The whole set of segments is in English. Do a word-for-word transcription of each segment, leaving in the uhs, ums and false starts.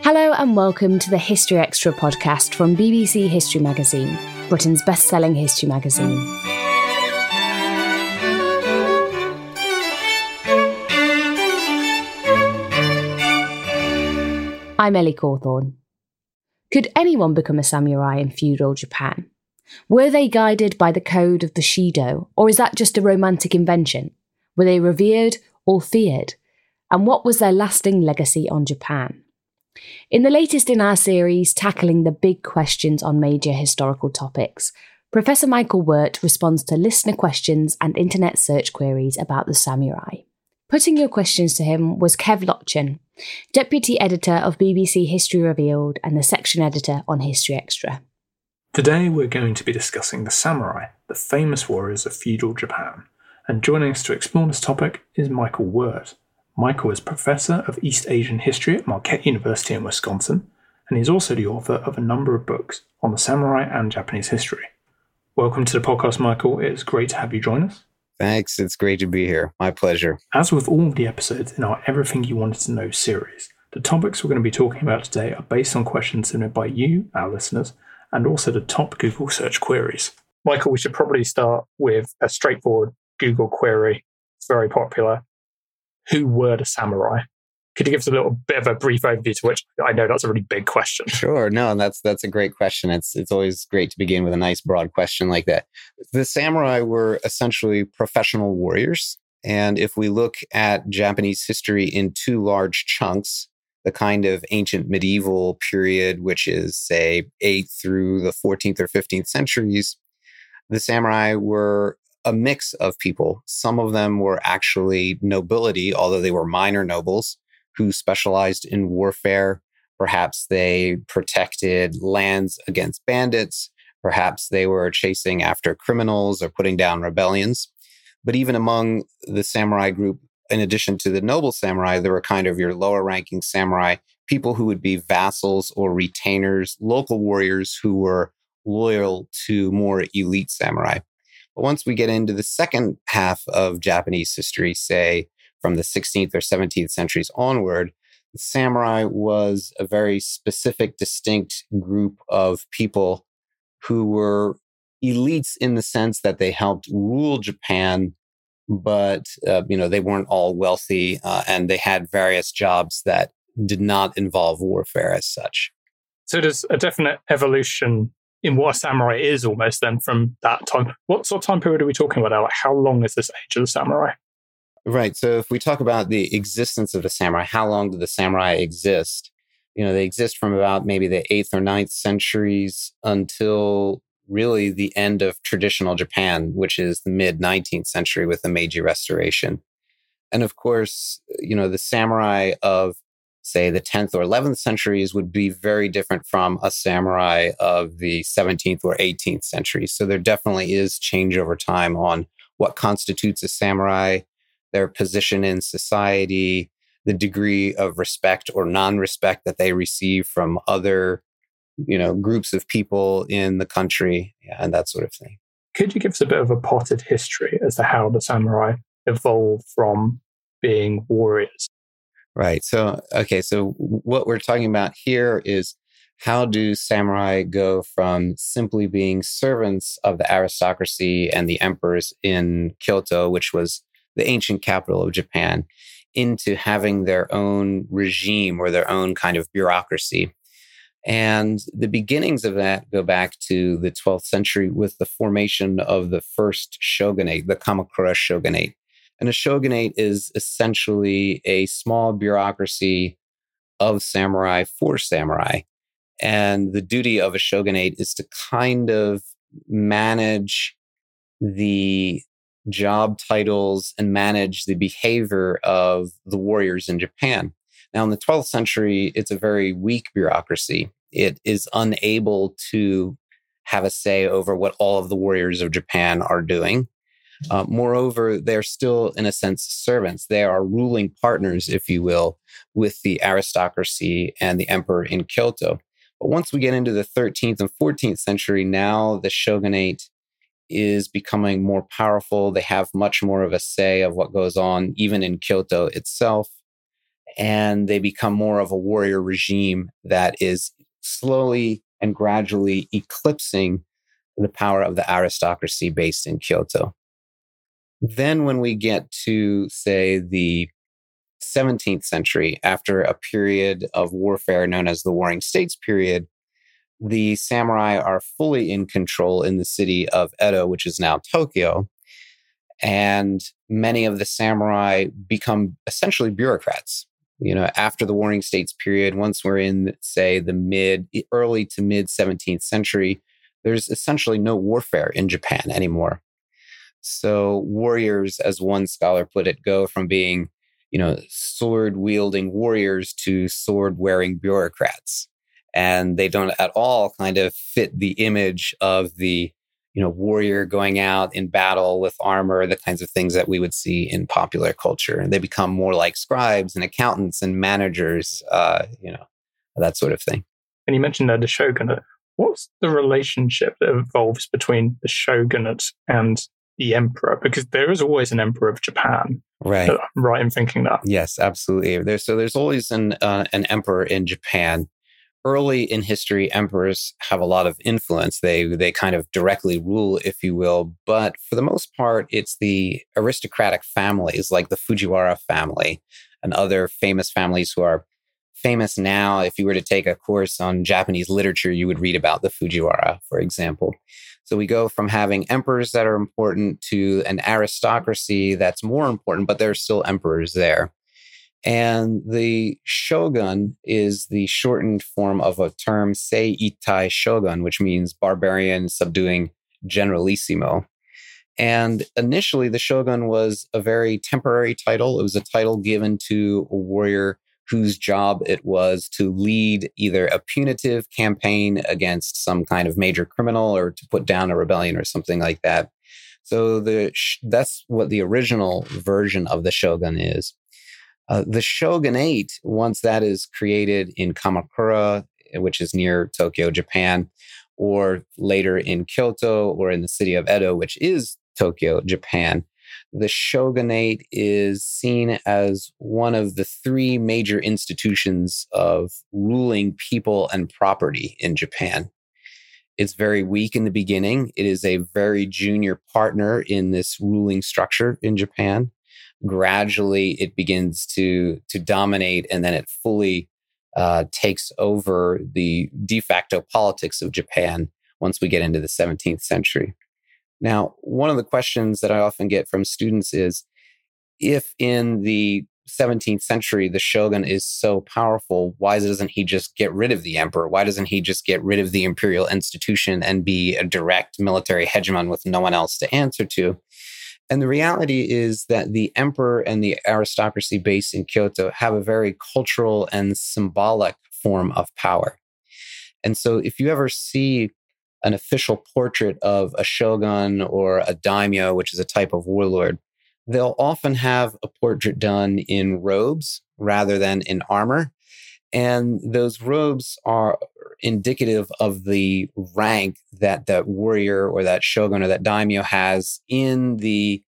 Hello and welcome to the History Extra podcast from B B C History Magazine, Britain's best-selling history magazine. I'm Ellie Cawthorne. Could anyone become a samurai in feudal Japan? Were they guided by the code of Bushido, or is that just a romantic invention? Were they revered or feared? And what was their lasting legacy on Japan? In the latest in our series, Tackling the Big Questions on Major Historical Topics, Professor Michael Wert responds to listener questions and internet search queries about the samurai. Putting your questions to him was Kev Lotchen, Deputy Editor of B B C History Revealed and the Section Editor on History Extra. Today we're going to be discussing the samurai, the famous warriors of feudal Japan, and joining us to explore this topic is Michael Wert. Michael is Professor of East Asian History at Marquette University in Wisconsin, and he's also the author of a number of books on the samurai and Japanese history. Welcome to the podcast, Michael. It's great to have you join us. Thanks. It's great to be here. My pleasure. As with all of the episodes in our Everything You Wanted to Know series, the topics we're going to be talking about today are based on questions submitted by you, our listeners, and also the top Google search queries. Michael, we should probably start with a straightforward Google query. It's very popular. Who were the samurai? Could you give us a little bit of a brief overview, to which I know that's a really big question. Sure. No, and that's that's a great question. It's it's always great to begin with a nice broad question like that. The samurai were essentially professional warriors. And if we look at Japanese history in two large chunks, the kind of ancient medieval period, which is, say, eighth through the fourteenth or fifteenth centuries, the samurai were a mix of people. Some of them were actually nobility, although they were minor nobles who specialized in warfare. Perhaps they protected lands against bandits. Perhaps they were chasing after criminals or putting down rebellions. But even among the samurai group, in addition to the noble samurai, there were kind of your lower-ranking samurai, people who would be vassals or retainers, local warriors who were loyal to more elite samurai. But once we get into the second half of Japanese history, say from the sixteenth or seventeenth centuries onward, the samurai was a very specific, distinct group of people who were elites in the sense that they helped rule Japan. But, uh, you know, they weren't all wealthy uh, and they had various jobs that did not involve warfare as such. So there's a definite evolution in what a samurai is almost then from that time. What sort of time period are we talking about now? Like, how long is this age of the samurai? Right. So if we talk about the existence of the samurai, how long did the samurai exist? You know, they exist from about maybe the eighth or ninth centuries until really the end of traditional Japan, which is the mid-nineteenth century with the Meiji Restoration. And of course, you know, the samurai of, say, the tenth or eleventh centuries would be very different from a samurai of the seventeenth or eighteenth centuries. So there definitely is change over time on what constitutes a samurai, their position in society, the degree of respect or non-respect that they receive from other, you know, groups of people in the country, yeah, and that sort of thing. Could you give us a bit of a potted history as to how the samurai evolved from being warriors? Right. So, okay. So what we're talking about here is how do samurai go from simply being servants of the aristocracy and the emperors in Kyoto, which was the ancient capital of Japan, into having their own regime or their own kind of bureaucracy. And the beginnings of that go back to the twelfth century with the formation of the first shogunate, the Kamakura shogunate. And a shogunate is essentially a small bureaucracy of samurai for samurai. And the duty of a shogunate is to kind of manage the job titles and manage the behavior of the warriors in Japan. Now, in the twelfth century, it's a very weak bureaucracy. It is unable to have a say over what all of the warriors of Japan are doing. Uh, moreover, they're still, in a sense, servants. They are ruling partners, if you will, with the aristocracy and the emperor in Kyoto. But once we get into the thirteenth and fourteenth century, now the shogunate is becoming more powerful. They have much more of a say of what goes on, even in Kyoto itself. And they become more of a warrior regime that is slowly and gradually eclipsing the power of the aristocracy based in Kyoto. Then when we get to, say, the seventeenth century, after a period of warfare known as the Warring States period, the samurai are fully in control in the city of Edo, which is now Tokyo. And many of the samurai become essentially bureaucrats. You know, after the Warring States period, once we're in, say, the mid, early to mid seventeenth century, there's essentially no warfare in Japan anymore. So warriors, as one scholar put it, go from being, you know, sword-wielding warriors to sword-wearing bureaucrats. And they don't at all kind of fit the image of the, you know, warrior going out in battle with armor, the kinds of things that we would see in popular culture. And they become more like scribes and accountants and managers, uh, you know, that sort of thing. And you mentioned that the shogunate. What's the relationship that evolves between the shogunate and the emperor? Because there is always an emperor of Japan. Right. I'm right in thinking that. Yes, absolutely. There's, so there's always an uh, an emperor in Japan. Early in history, emperors have a lot of influence. They they kind of directly rule, if you will. But for the most part, it's the aristocratic families like the Fujiwara family and other famous families who are famous now. If you were to take a course on Japanese literature, you would read about the Fujiwara, for example. So we go from having emperors that are important to an aristocracy that's more important, but there are still emperors there. And the shogun is the shortened form of a term, Sei Itai Shogun, which means barbarian subduing generalissimo. And initially, the shogun was a very temporary title. It was a title given to a warrior whose job it was to lead either a punitive campaign against some kind of major criminal or to put down a rebellion or something like that. So the sh- that's what the original version of the shogun is. Uh, the shogunate, once that is created in Kamakura, which is near Tokyo, Japan, or later in Kyoto or in the city of Edo, which is Tokyo, Japan, the shogunate is seen as one of the three major institutions of ruling people and property in Japan. It's very weak in the beginning. It is a very junior partner in this ruling structure in Japan. Gradually, it begins to to dominate, and then it fully uh, takes over the de facto politics of Japan once we get into the seventeenth century. Now, one of the questions that I often get from students is, if in the seventeenth century the shogun is so powerful, why doesn't he just get rid of the emperor? Why doesn't he just get rid of the imperial institution and be a direct military hegemon with no one else to answer to? And the reality is that the emperor and the aristocracy based in Kyoto have a very cultural and symbolic form of power. And so if you ever see an official portrait of a shogun or a daimyo, which is a type of warlord, they'll often have a portrait done in robes rather than in armor. And those robes are indicative of the rank that that warrior or that shogun or that daimyo has in the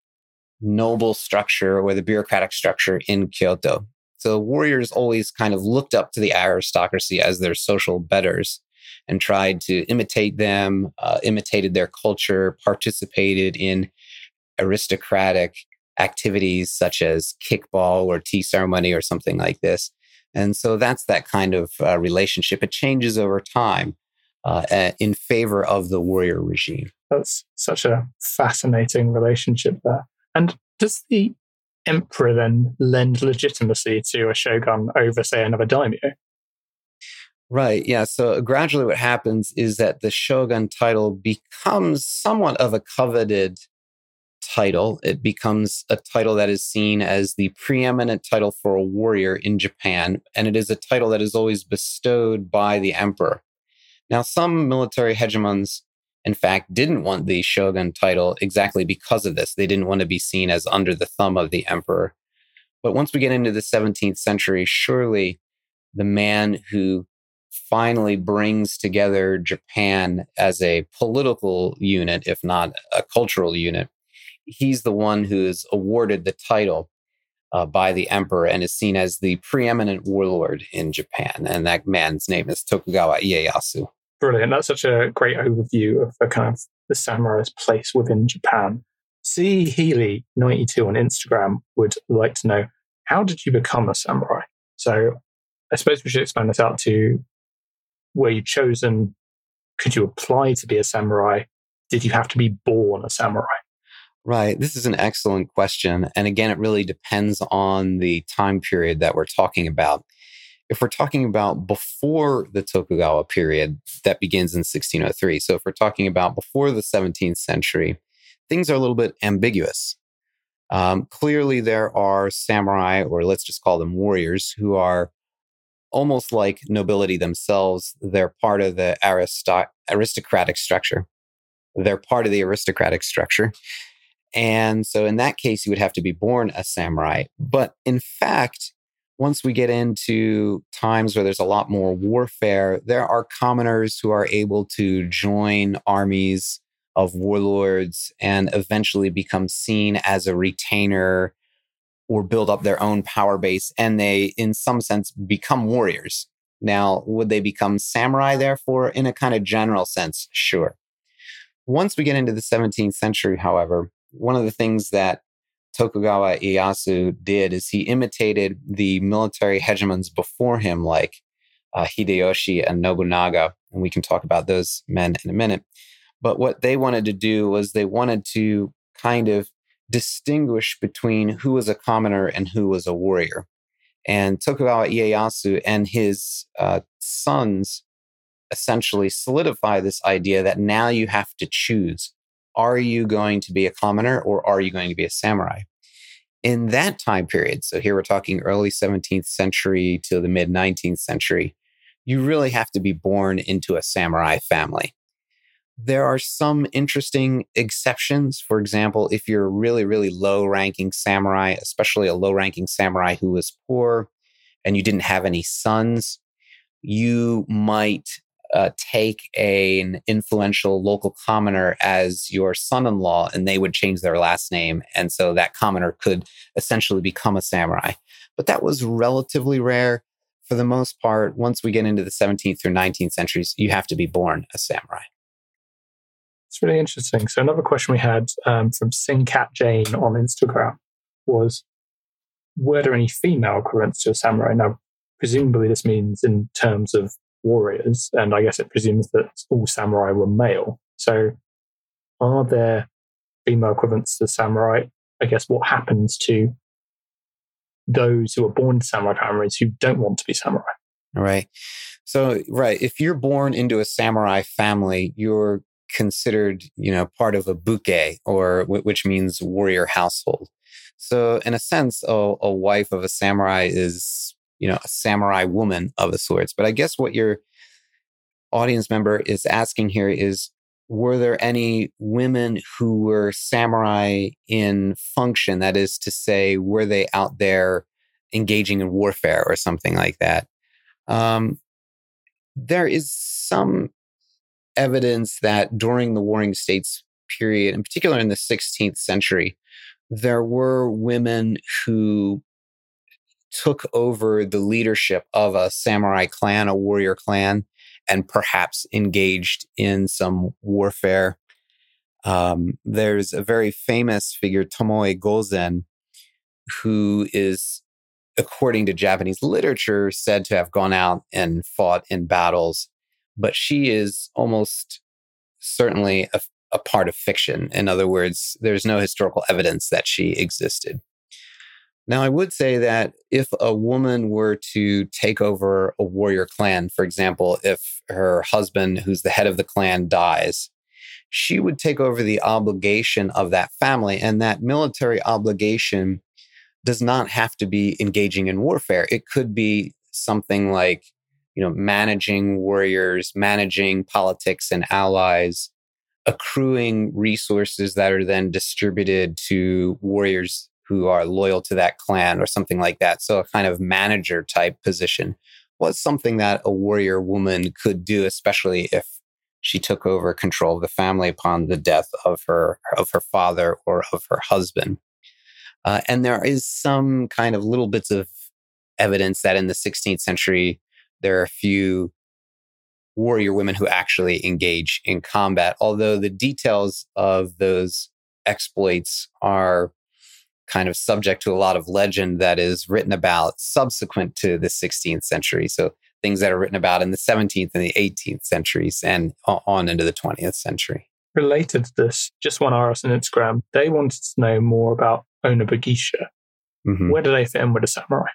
noble structure or the bureaucratic structure in Kyoto. So warriors always kind of looked up to the aristocracy as their social betters and tried to imitate them, uh, imitated their culture, participated in aristocratic activities such as kickball or tea ceremony or something like this. And so that's that kind of uh, relationship. It changes over time uh, in favor of the warrior regime. That's such a fascinating relationship there. And does the emperor then lend legitimacy to a shogun over, say, another daimyo? Right, yeah. So gradually what happens is that the shogun title becomes somewhat of a coveted title. It becomes a title that is seen as the preeminent title for a warrior in Japan, and it is a title that is always bestowed by the emperor. Now, some military hegemons, in fact, didn't want the shogun title exactly because of this. They didn't want to be seen as under the thumb of the emperor. But once we get into the seventeenth century, surely the man who finally brings together Japan as a political unit, if not a cultural unit, he's the one who is awarded the title uh, by the emperor and is seen as the preeminent warlord in Japan. And that man's name is Tokugawa Ieyasu. Brilliant. That's such a great overview of the kind of the samurai's place within Japan. C. Healy, ninety-two on Instagram, would like to know, how did you become a samurai? So I suppose we should expand this out to, were you chosen? Could you apply to be a samurai? Did you have to be born a samurai? Right. This is an excellent question. And again, it really depends on the time period that we're talking about. If we're talking about before the Tokugawa period, that begins in sixteen oh three. So if we're talking about before the seventeenth century, things are a little bit ambiguous. Um, clearly, there are samurai, or let's just call them warriors, who are almost like nobility themselves. They're part of the aristoc- aristocratic structure. They're part of the aristocratic structure. And so in that case, you would have to be born a samurai. But in fact, once we get into times where there's a lot more warfare, there are commoners who are able to join armies of warlords and eventually become seen as a retainer or build up their own power base. And they, in some sense, become warriors. Now, would they become samurai, therefore? In a kind of general sense, sure. Once we get into the seventeenth century, however, one of the things that Tokugawa Ieyasu did is he imitated the military hegemons before him, like uh, Hideyoshi and Nobunaga, and we can talk about those men in a minute. But what they wanted to do was they wanted to kind of distinguish between who was a commoner and who was a warrior. And Tokugawa Ieyasu and his uh, sons essentially solidify this idea that now you have to choose. Are you going to be a commoner or are you going to be a samurai? In that time period, so here we're talking early seventeenth century to the mid-nineteenth century, you really have to be born into a samurai family. There are some interesting exceptions. For example, if you're a really, really low-ranking samurai, especially a low-ranking samurai who was poor and you didn't have any sons, you might Uh, take a, an influential local commoner as your son-in-law, and they would change their last name. And so that commoner could essentially become a samurai. But that was relatively rare. For the most part, once we get into the seventeenth through nineteenth centuries, you have to be born a samurai. It's really interesting. So another question we had um, from Singcat Jane on Instagram was, were there any female equivalents to a samurai? Now, presumably this means in terms of warriors, and I guess it presumes that all samurai were male. So are there female equivalents to samurai? I guess what happens to those who are born samurai families who don't want to be samurai. Right. So, right. If you're born into a samurai family, you're considered, you know, part of a buke, or which means warrior household. So in a sense, a, a wife of a samurai is, you know, a samurai woman of a sorts. But I guess what your audience member is asking here is, were there any women who were samurai in function? That is to say, were they out there engaging in warfare or something like that? Um, there is some evidence that during the Warring States period, in particular in the sixteenth century, there were women who took over the leadership of a samurai clan, a warrior clan, and perhaps engaged in some warfare. Um, there's a very famous figure, Tomoe Gozen, who is, according to Japanese literature, said to have gone out and fought in battles. But she is almost certainly a, a part of fiction. In other words, there's no historical evidence that she existed. Now, I would say that if a woman were to take over a warrior clan, for example, if her husband, who's the head of the clan, dies, she would take over the obligation of that family. And that military obligation does not have to be engaging in warfare. It could be something like, you know, managing warriors, managing politics and allies, accruing resources that are then distributed to warriors who are loyal to that clan or something like that. So a kind of manager type position was something that a warrior woman could do, especially if she took over control of the family upon the death of her of her father or of her husband. Uh, and there is some kind of little bits of evidence that in the sixteenth century, there are a few warrior women who actually engage in combat, although the details of those exploits are kind of subject to a lot of legend that is written about subsequent to the sixteenth century. So things that are written about in the seventeenth and the eighteenth centuries and on into the twentieth century. Related to this, just one R S on Instagram, they wanted to know more about onabugeisha. Mm-hmm. Where do they fit in with the samurai?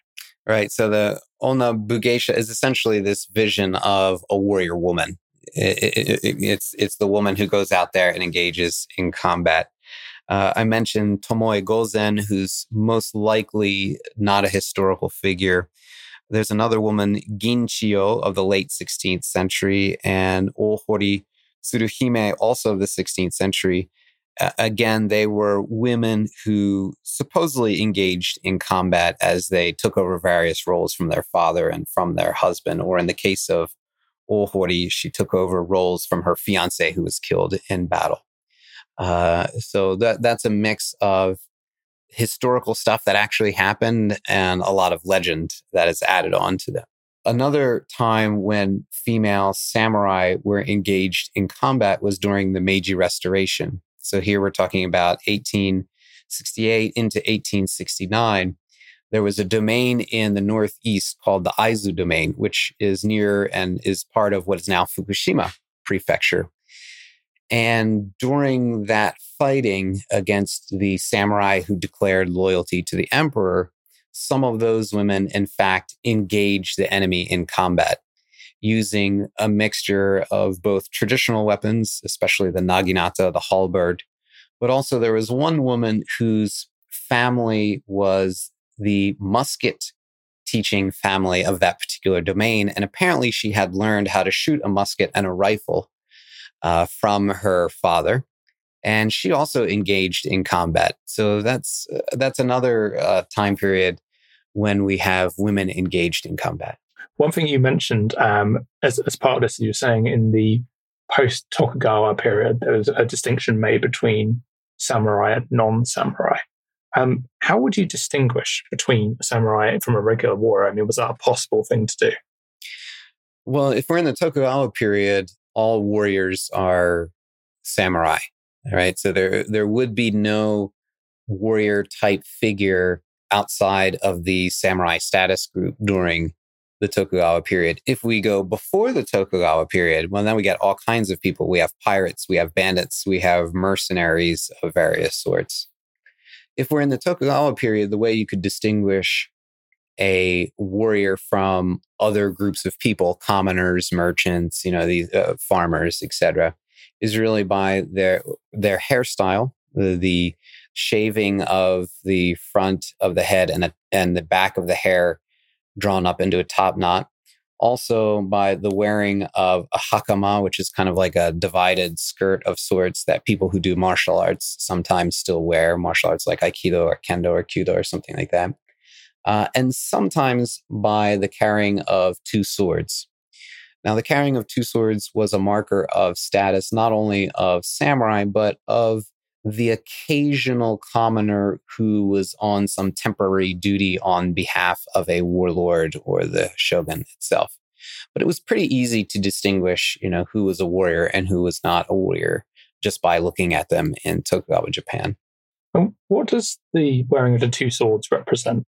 Right. So the onabugeisha is essentially this vision of a warrior woman. It, it, it, it's, it's the woman who goes out there and engages in combat. Uh, I mentioned Tomoe Gozen, who's most likely not a historical figure. There's another woman, Gin Chiyo, of the late sixteenth century, and Ohori Tsuruhime, also of the sixteenth century. Uh, again, they were women who supposedly engaged in combat as they took over various roles from their father and from their husband. Or in the case of Ohori, she took over roles from her fiancé who was killed in battle. Uh, so that that's a mix of historical stuff that actually happened and a lot of legend that is added on to them. Another time when female samurai were engaged in combat was during the Meiji Restoration. So here we're talking about eighteen sixty-eight into eighteen sixty-nine. There was a domain in the northeast called the Aizu Domain, which is near and is part of what is now Fukushima Prefecture. And during that fighting against the samurai who declared loyalty to the emperor, some of those women, in fact, engaged the enemy in combat using a mixture of both traditional weapons, especially the naginata, the halberd, but also there was one woman whose family was the musket teaching family of that particular domain. And apparently she had learned how to shoot a musket and a rifle Uh, from her father, and she also engaged in combat. So that's uh, that's another uh, time period when we have women engaged in combat. One thing you mentioned um, as, as part of this, you were saying in the post-Tokugawa period, there was a distinction made between samurai and non-samurai. Um, how would you distinguish between a samurai from a regular warrior? I mean, was that a possible thing to do? Well, if we're in the Tokugawa period, all warriors are samurai, right? So there there would be no warrior-type figure outside of the samurai status group during the Tokugawa period. If we go before the Tokugawa period, well, then we get all kinds of people. We have pirates, we have bandits, we have mercenaries of various sorts. If we're in the Tokugawa period, the way you could distinguish a warrior from other groups of people, commoners, merchants, you know, these uh, farmers, et cetera, is really by their their hairstyle, the, the shaving of the front of the head and a, and the back of the hair drawn up into a top knot. Also by the wearing of a hakama, which is kind of like a divided skirt of sorts that people who do martial arts sometimes still wear, martial arts like Aikido or Kendo or Kyudo or something like that. Uh, and sometimes by the carrying of two swords. Now, the carrying of two swords was a marker of status, not only of samurai, but of the occasional commoner who was on some temporary duty on behalf of a warlord or the shogun itself. But it was pretty easy to distinguish, you know, who was a warrior and who was not a warrior just by looking at them in Tokugawa Japan. And what does the wearing of the two swords represent?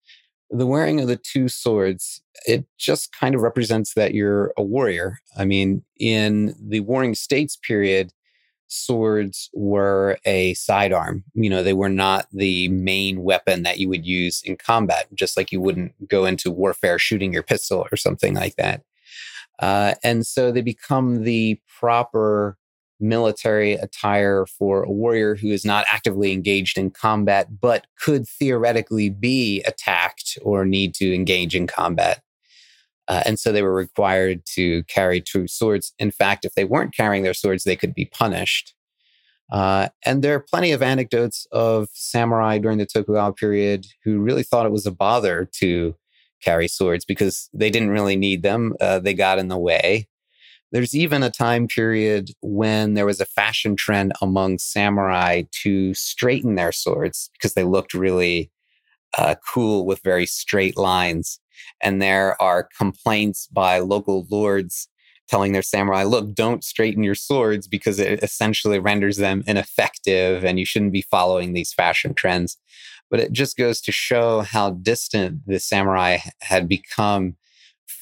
The wearing of the two swords, it just kind of represents that you're a warrior. I mean, in the Warring States period, swords were a sidearm. You know, they were not the main weapon that you would use in combat, just like you wouldn't go into warfare shooting your pistol or something like that. Uh, and so they become the proper military attire for a warrior who is not actively engaged in combat, but could theoretically be attacked or need to engage in combat. Uh, and so they were required to carry two swords. In fact, if they weren't carrying their swords, they could be punished. Uh, and there are plenty of anecdotes of samurai during the Tokugawa period who really thought it was a bother to carry swords because they didn't really need them. Uh, they got in the way. There's even a time period when there was a fashion trend among samurai to straighten their swords because they looked really uh, cool with very straight lines. And there are complaints by local lords telling their samurai, look, don't straighten your swords because it essentially renders them ineffective and you shouldn't be following these fashion trends. But it just goes to show how distant the samurai had become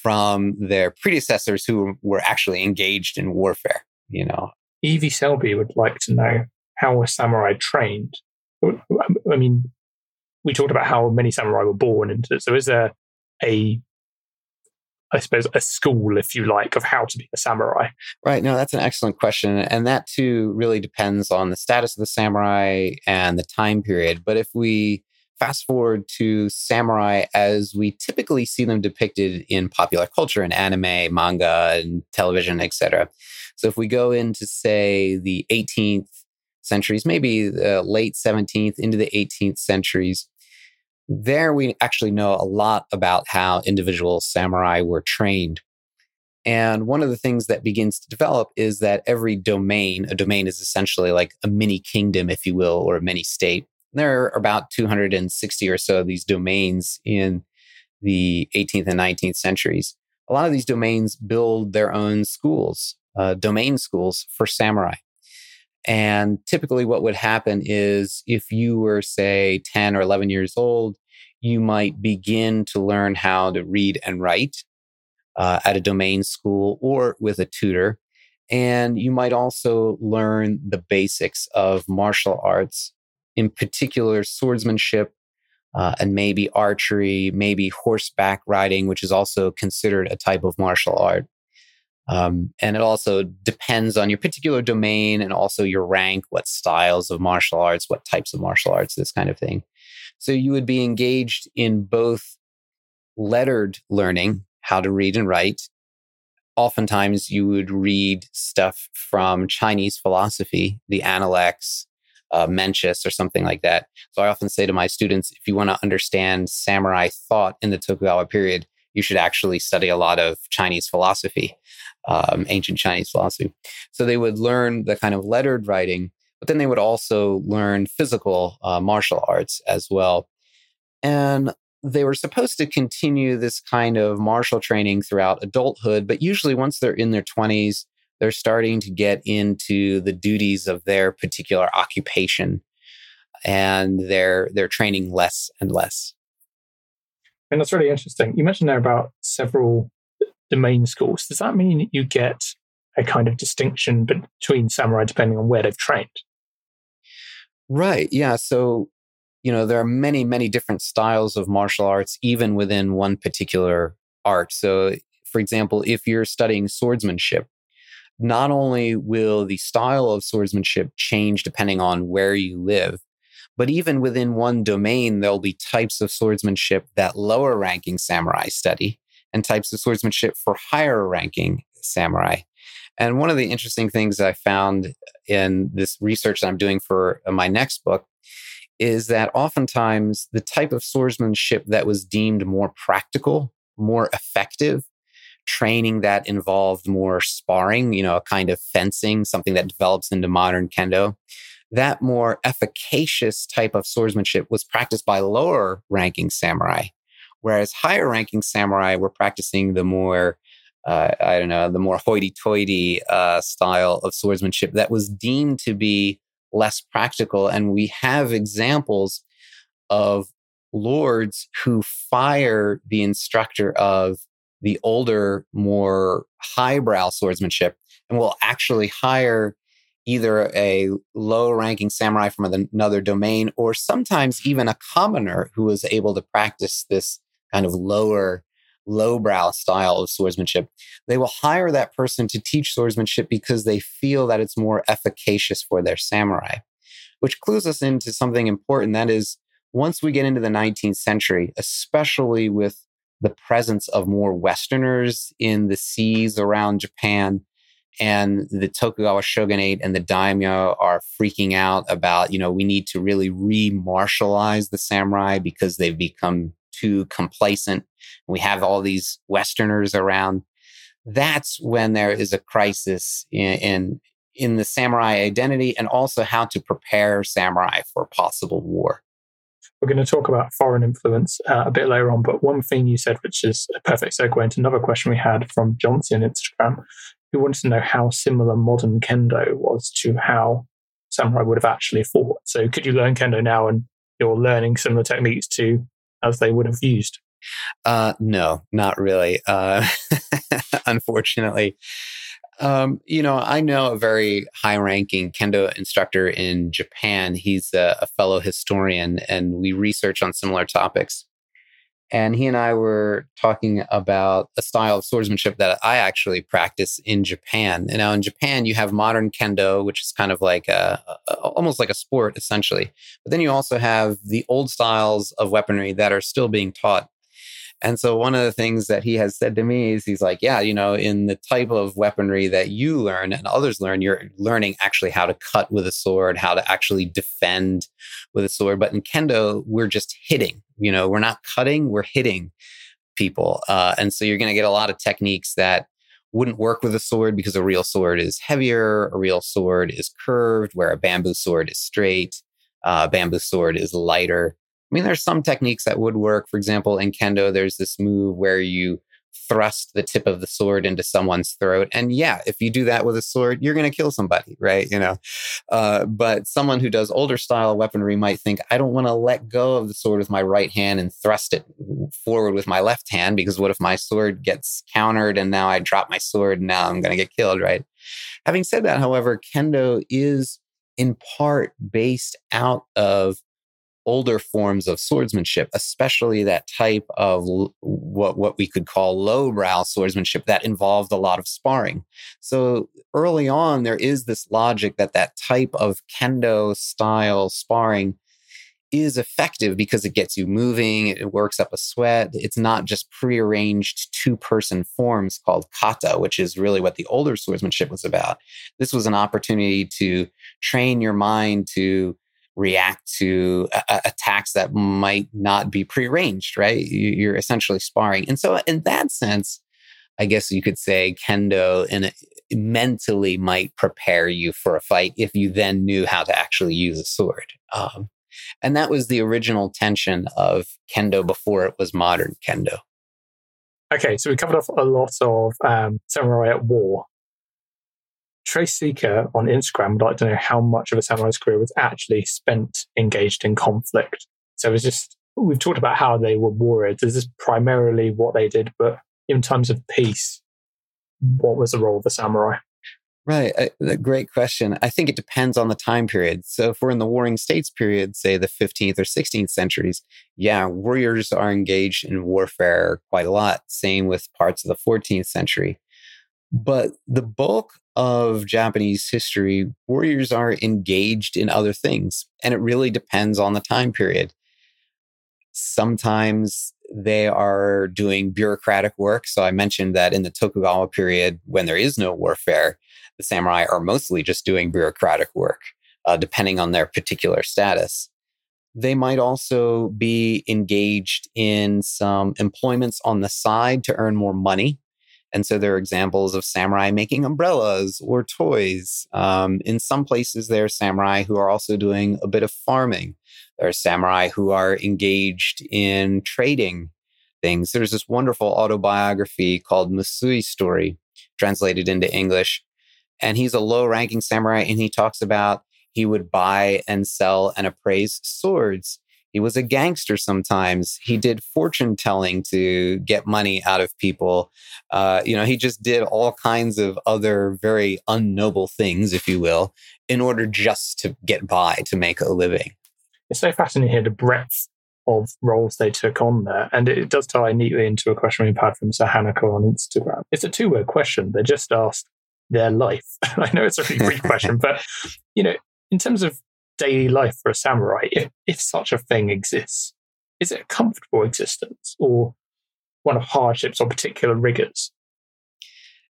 from their predecessors who were actually engaged in warfare, you know. Evie Selby would like to know, how were samurai trained? I mean, we talked about how many samurai were born into it. So is there a, I suppose, a school, if you like, of how to be a samurai? Right. No, that's an excellent question. And that too really depends on the status of the samurai and the time period. But if we fast forward to samurai as we typically see them depicted in popular culture, in anime, manga, and television, et cetera. So if we go into, say, the eighteenth centuries, maybe the late seventeenth into the eighteenth centuries, there we actually know a lot about how individual samurai were trained. And one of the things that begins to develop is that every domain, a domain is essentially like a mini kingdom, if you will, or a mini state. And there are about two hundred sixty or so of these domains in the eighteenth and nineteenth centuries. A lot of these domains build their own schools, uh, domain schools for samurai. And typically what would happen is if you were, say, ten or eleven years old, you might begin to learn how to read and write uh, at a domain school or with a tutor. And you might also learn the basics of martial arts, in particular swordsmanship uh, and maybe archery, maybe horseback riding, which is also considered a type of martial art. Um, and it also depends on your particular domain and also your rank, what styles of martial arts, what types of martial arts, this kind of thing. So you would be engaged in both lettered learning, how to read and write. Oftentimes you would read stuff from Chinese philosophy, the Analects, uh, Mencius, or something like that. So I often say to my students, if you want to understand samurai thought in the Tokugawa period, you should actually study a lot of Chinese philosophy, um, ancient Chinese philosophy. So they would learn the kind of lettered writing, but then they would also learn physical uh, martial arts as well. And they were supposed to continue this kind of martial training throughout adulthood, but usually once they're in their twenties, they're starting to get into the duties of their particular occupation, and they're they're training less and less. And that's really interesting. You mentioned there about several domain schools. Does that mean you get a kind of distinction between samurai depending on where they've trained? Right. Yeah. So you know, there are many, many different styles of martial arts, even within one particular art. So, for example, if you're studying swordsmanship, not only will the style of swordsmanship change depending on where you live, but even within one domain, there'll be types of swordsmanship that lower ranking samurai study and types of swordsmanship for higher ranking samurai. And one of the interesting things I found in this research that I'm doing for my next book is that oftentimes the type of swordsmanship that was deemed more practical, more effective, training that involved more sparring, you know, a kind of fencing, something that develops into modern kendo, that more efficacious type of swordsmanship was practiced by lower ranking samurai, whereas higher ranking samurai were practicing the more, uh, I don't know, the more hoity-toity uh, style of swordsmanship that was deemed to be less practical. And we have examples of lords who fire the instructor of the older, more highbrow swordsmanship and will actually hire either a low-ranking samurai from another domain or sometimes even a commoner who is able to practice this kind of lower, lowbrow style of swordsmanship. They will hire that person to teach swordsmanship because they feel that it's more efficacious for their samurai, which clues us into something important. That is, once we get into the nineteenth century, especially with the presence of more Westerners in the seas around Japan, and the Tokugawa shogunate and the daimyo are freaking out about, you know, we need to really re-martialize the samurai because they've become too complacent. We have all these Westerners around. That's when there is a crisis in, in, in the samurai identity and also how to prepare samurai for possible war. We're going to talk about foreign influence uh, a bit later on, but one thing you said, which is a perfect segue into another question we had from Johnson on Instagram, who wanted to know how similar modern kendo was to how samurai would have actually fought. So could you learn kendo now and you're learning similar techniques to as they would have used? Uh, no, not really. Uh, unfortunately. Um, you know, I know a very high-ranking kendo instructor in Japan. He's a, a fellow historian, and we research on similar topics. And he and I were talking about a style of swordsmanship that I actually practice in Japan. And now in Japan, you have modern kendo, which is kind of like a, a, almost like a sport, essentially. But then you also have the old styles of weaponry that are still being taught. And so one of the things that he has said to me is he's like, yeah, you know, in the type of weaponry that you learn and others learn, you're learning actually how to cut with a sword, how to actually defend with a sword. But in kendo, we're just hitting, you know, we're not cutting, we're hitting people. Uh, and so you're going to get a lot of techniques that wouldn't work with a sword because a real sword is heavier, a real sword is curved, where a bamboo sword is straight, uh, a bamboo sword is lighter. I mean, there's some techniques that would work. For example, in kendo, there's this move where you thrust the tip of the sword into someone's throat. And yeah, if you do that with a sword, you're going to kill somebody, right? You know, uh, but someone who does older style weaponry might think, I don't want to let go of the sword with my right hand and thrust it forward with my left hand, because what if my sword gets countered and now I drop my sword and now I'm going to get killed, right? Having said that, however, kendo is in part based out of older forms of swordsmanship, especially that type of l- what what we could call lowbrow swordsmanship that involved a lot of sparring. So early on, there is this logic that that type of kendo style sparring is effective because it gets you moving, it works up a sweat. It's not just prearranged two-person forms called kata, which is really what the older swordsmanship was about. This was an opportunity to train your mind to react to uh, attacks that might not be prearranged, right? You're essentially sparring. And so in that sense, I guess you could say kendo in a, mentally might prepare you for a fight if you then knew how to actually use a sword. Um, and that was the original tension of kendo before it was modern kendo. Okay, so we covered off a lot of um, samurai at war. Trace Seeker on Instagram would like to know how much of a samurai's career was actually spent engaged in conflict. So it's just, we've talked about how they were warriors. This is primarily what they did, but in times of peace, what was the role of the samurai? Right. A great question. I think it depends on the time period. So if we're in the Warring States period, say the fifteenth or sixteenth centuries, yeah, warriors are engaged in warfare quite a lot. Same with parts of the fourteenth century. But the bulk of Japanese history, warriors are engaged in other things. And it really depends on the time period. Sometimes they are doing bureaucratic work. So I mentioned that in the Tokugawa period, when there is no warfare, the samurai are mostly just doing bureaucratic work, uh, depending on their particular status. They might also be engaged in some employments on the side to earn more money. And so there are examples of samurai making umbrellas or toys. Um, in some places, there are samurai who are also doing a bit of farming. There are samurai who are engaged in trading things. There's this wonderful autobiography called Musui's Story, translated into English. And he's a low-ranking samurai, and he talks about he would buy and sell and appraise swords. He was a gangster sometimes. He did fortune-telling to get money out of people. Uh, you know, he just did all kinds of other very unnoble things, if you will, in order just to get by, to make a living. It's so fascinating here, the breadth of roles they took on there. And it does tie neatly into a question we've had from Sahanako on Instagram. It's a two-word question. They just asked their life. I know it's a really brief question, but, you know, in terms of daily life for a samurai, if, if such a thing exists, is it a comfortable existence or one of hardships or particular rigors?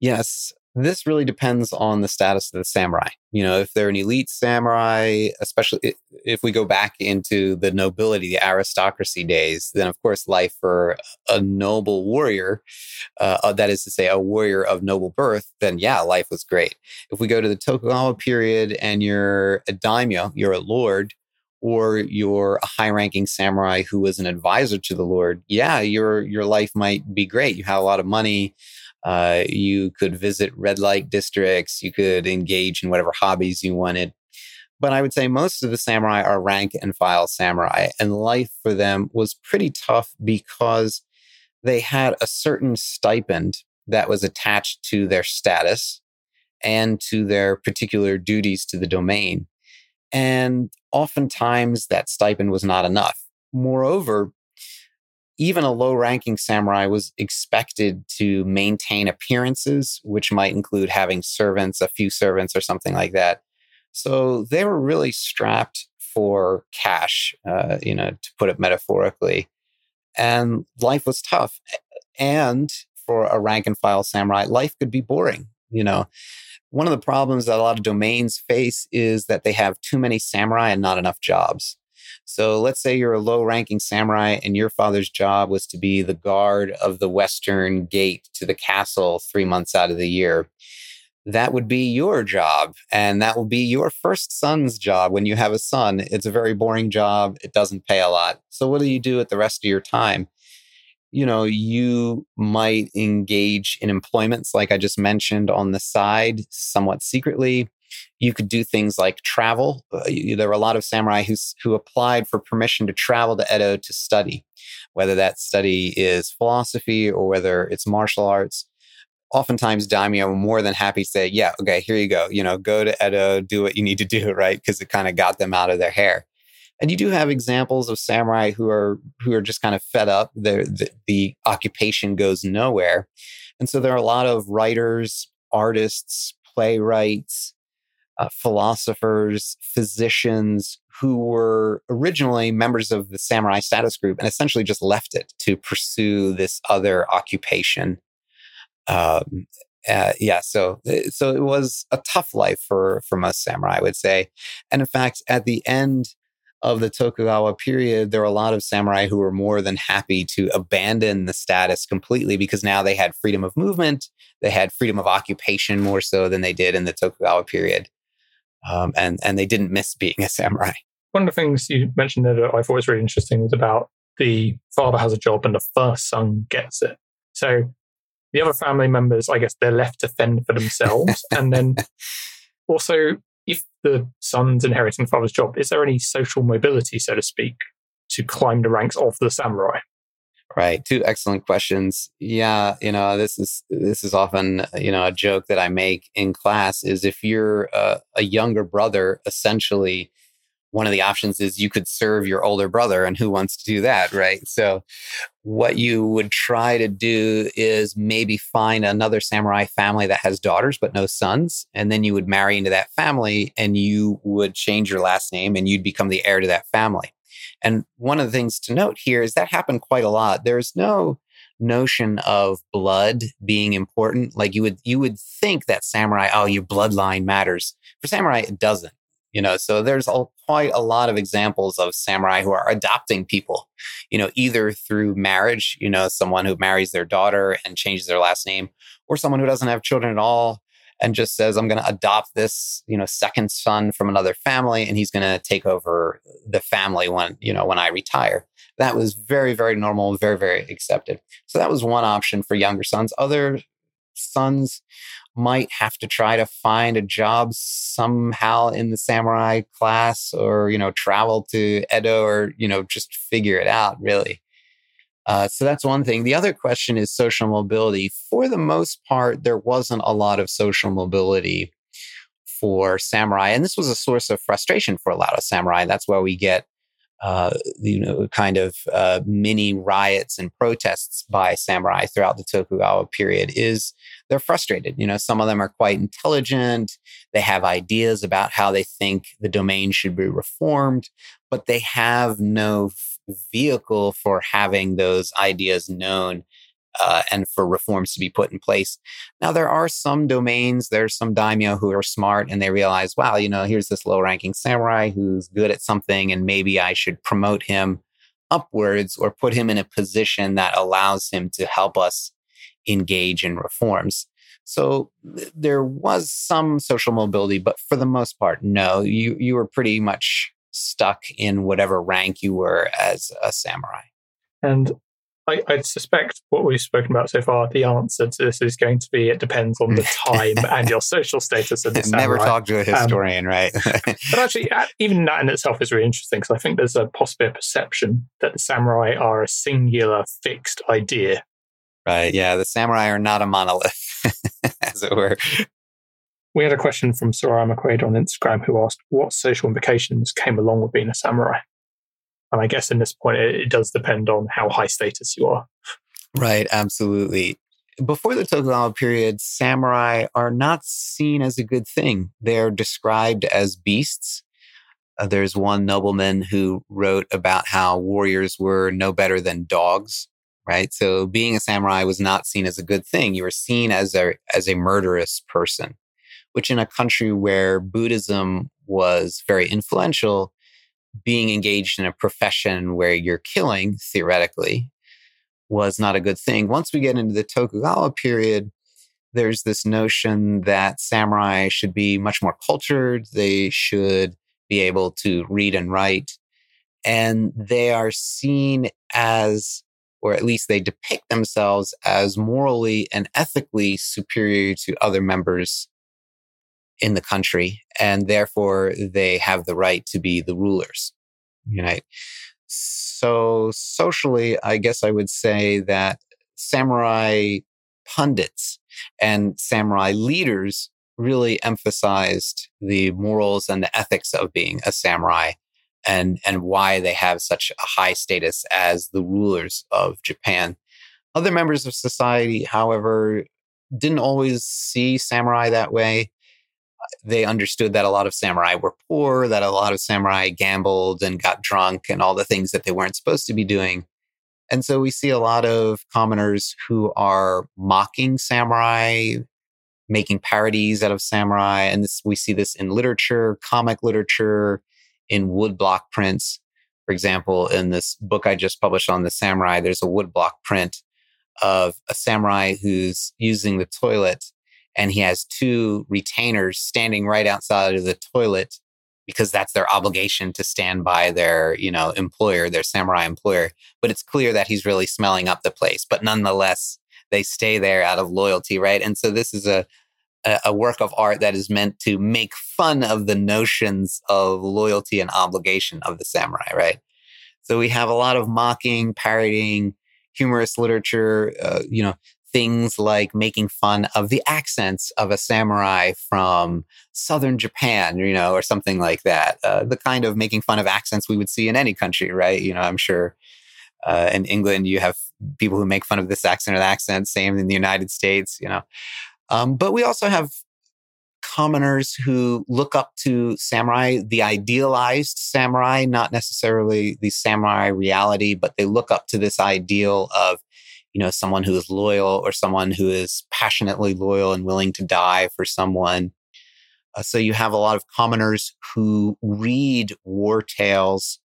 Yes, this really depends on the status of the samurai. You know, if they're an elite samurai, especially if we go back into the nobility, the aristocracy days, then of course life for a noble warrior, uh, that is to say a warrior of noble birth, then yeah, life was great. If we go to the Tokugawa period and you're a daimyo, you're a lord, or you're a high-ranking samurai who was an advisor to the lord, yeah, your your life might be great. You had a lot of money. Uh, you could visit red light districts. You could engage in whatever hobbies you wanted. But I would say most of the samurai are rank and file samurai. And life for them was pretty tough because they had a certain stipend that was attached to their status and to their particular duties to the domain. And oftentimes that stipend was not enough. Moreover, even a low-ranking samurai was expected to maintain appearances, which might include having servants, a few servants or something like that. So they were really strapped for cash, uh, you know, to put it metaphorically. And life was tough. And for a rank-and-file samurai, life could be boring, you know. One of the problems that a lot of domains face is that they have too many samurai and not enough jobs. So let's say you're a low-ranking samurai and your father's job was to be the guard of the western gate to the castle three months out of the year. That would be your job, and that will be your first son's job when you have a son. It's a very boring job. It doesn't pay a lot. So what do you do with the rest of your time? You know, you might engage in employments, like I just mentioned, on the side, somewhat secretly. You could do things like travel. Uh, you, there were a lot of samurai who, who applied for permission to travel to Edo to study, whether that study is philosophy or whether it's martial arts. Oftentimes, daimyo were more than happy to say, yeah, okay, here you go. You know, go to Edo, do what you need to do, right? Because it kind of got them out of their hair. And you do have examples of samurai who are who are just kind of fed up. The, the, the occupation goes nowhere. And so there are a lot of writers, artists, playwrights, Uh, philosophers, physicians who were originally members of the samurai status group and essentially just left it to pursue this other occupation. Um, uh, yeah, so so it was a tough life for, for most samurai, I would say. And in fact, at the end of the Tokugawa period, there were a lot of samurai who were more than happy to abandon the status completely because now they had freedom of movement, they had freedom of occupation more so than they did in the Tokugawa period. Um, and, and they didn't miss being a samurai. One of the things you mentioned there that I thought was really interesting was about the father has a job and the first son gets it. So the other family members, I guess, they're left to fend for themselves. And then also, if the son's inheriting the father's job, is there any social mobility, so to speak, to climb the ranks of the samurai? Right. Two excellent questions. Yeah, you know, this is this is often, you know, a joke that I make in class is if you're a, a younger brother, essentially one of the options is you could serve your older brother, and who wants to do that, right? So what you would try to do is maybe find another samurai family that has daughters but no sons, and then you would marry into that family and you would change your last name and you'd become the heir to that family. And one of the things to note here is that happened quite a lot. There's no notion of blood being important. Like you would you would think that samurai, oh, your bloodline matters. For samurai, it doesn't. You know, so there's all, quite a lot of examples of samurai who are adopting people, you know, either through marriage, you know, someone who marries their daughter and changes their last name, or someone who doesn't have children at all and just says, I'm going to adopt this, you know, second son from another family, and he's going to take over the family when, you know, when I retire. That was very, very normal, very, very accepted. So that was one option for younger sons. Other sons might have to try to find a job somehow in the samurai class or, you know, travel to Edo or, you know, just figure it out, really. Uh, so that's one thing. The other question is social mobility. For the most part, there wasn't a lot of social mobility for samurai. And this was a source of frustration for a lot of samurai. That's where we get, uh, you know, kind of uh, mini riots and protests by samurai throughout the Tokugawa period is they're frustrated. You know, some of them are quite intelligent. They have ideas about how they think the domain should be reformed, but they have no vehicle for having those ideas known uh, and for reforms to be put in place. Now, there are some domains, there's some daimyo who are smart and they realize, wow, you know, here's this low-ranking samurai who's good at something and maybe I should promote him upwards or put him in a position that allows him to help us engage in reforms. So there was some social mobility, but for the most part, no, you you were pretty much stuck in whatever rank you were as a samurai. And I, I suspect what we've spoken about so far, the answer to this is going to be it depends on the time and your social status as a samurai. Never talk to a historian, um, right? But actually, even that in itself is really interesting because I think there's a possibly a perception that the samurai are a singular fixed idea. Right, yeah, the samurai are not a monolith, as it were. We had a question from Soraya McQuaid on Instagram who asked what social implications came along with being a samurai. And I guess in this point, it, it does depend on how high status you are. Right, absolutely. Before the Tokugawa period, samurai are not seen as a good thing. They're described as beasts. Uh, there's one nobleman who wrote about how warriors were no better than dogs, right? So being a samurai was not seen as a good thing. You were seen as a as a murderous person, which in a country where Buddhism was very influential, being engaged in a profession where you're killing, theoretically, was not a good thing. Once we get into the Tokugawa period, there's this notion that samurai should be much more cultured. They should be able to read and write. And they are seen as, or at least they depict themselves as morally and ethically superior to other members in the country, and therefore they have the right to be the rulers, right? So socially, I guess I would say that samurai pundits and samurai leaders really emphasized the morals and the ethics of being a samurai and, and why they have such a high status as the rulers of Japan. Other members of society, however, didn't always see samurai that way. They understood that a lot of samurai were poor, that a lot of samurai gambled and got drunk and all the things that they weren't supposed to be doing. And so we see a lot of commoners who are mocking samurai, making parodies out of samurai. And this, we see this in literature, comic literature, in woodblock prints. For example, in this book I just published on the samurai, there's a woodblock print of a samurai who's using the toilet. And he has two retainers standing right outside of the toilet because that's their obligation to stand by their, you know, employer, their samurai employer. But it's clear that he's really smelling up the place. But nonetheless, they stay there out of loyalty, right? And so this is a, a, a work of art that is meant to make fun of the notions of loyalty and obligation of the samurai, right? So we have a lot of mocking, parodying, humorous literature, uh, you know, things like making fun of the accents of a samurai from southern Japan, you know, or something like that. Uh, the kind of making fun of accents we would see in any country, right? You know, I'm sure uh, in England, you have people who make fun of this accent or that accent, same in the United States, you know. Um, but we also have commoners who look up to samurai, the idealized samurai, not necessarily the samurai reality, but they look up to this ideal of, you know, someone who is loyal or someone who is passionately loyal and willing to die for someone. Uh, so you have a lot of commoners who read war tales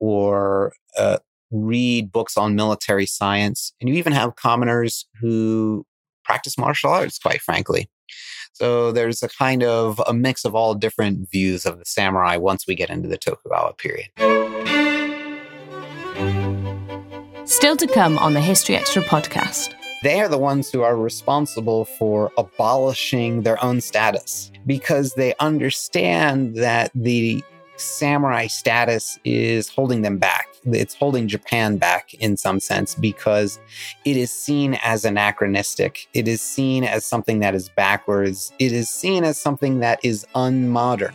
or uh, read books on military science. And you even have commoners who practice martial arts, quite frankly. So there's a kind of a mix of all different views of the samurai once we get into the Tokugawa period. Still to come on the History Extra podcast. They are the ones who are responsible for abolishing their own status because they understand that the samurai status is holding them back. It's holding Japan back in some sense because it is seen as anachronistic. It is seen as something that is backwards. It is seen as something that is unmodern.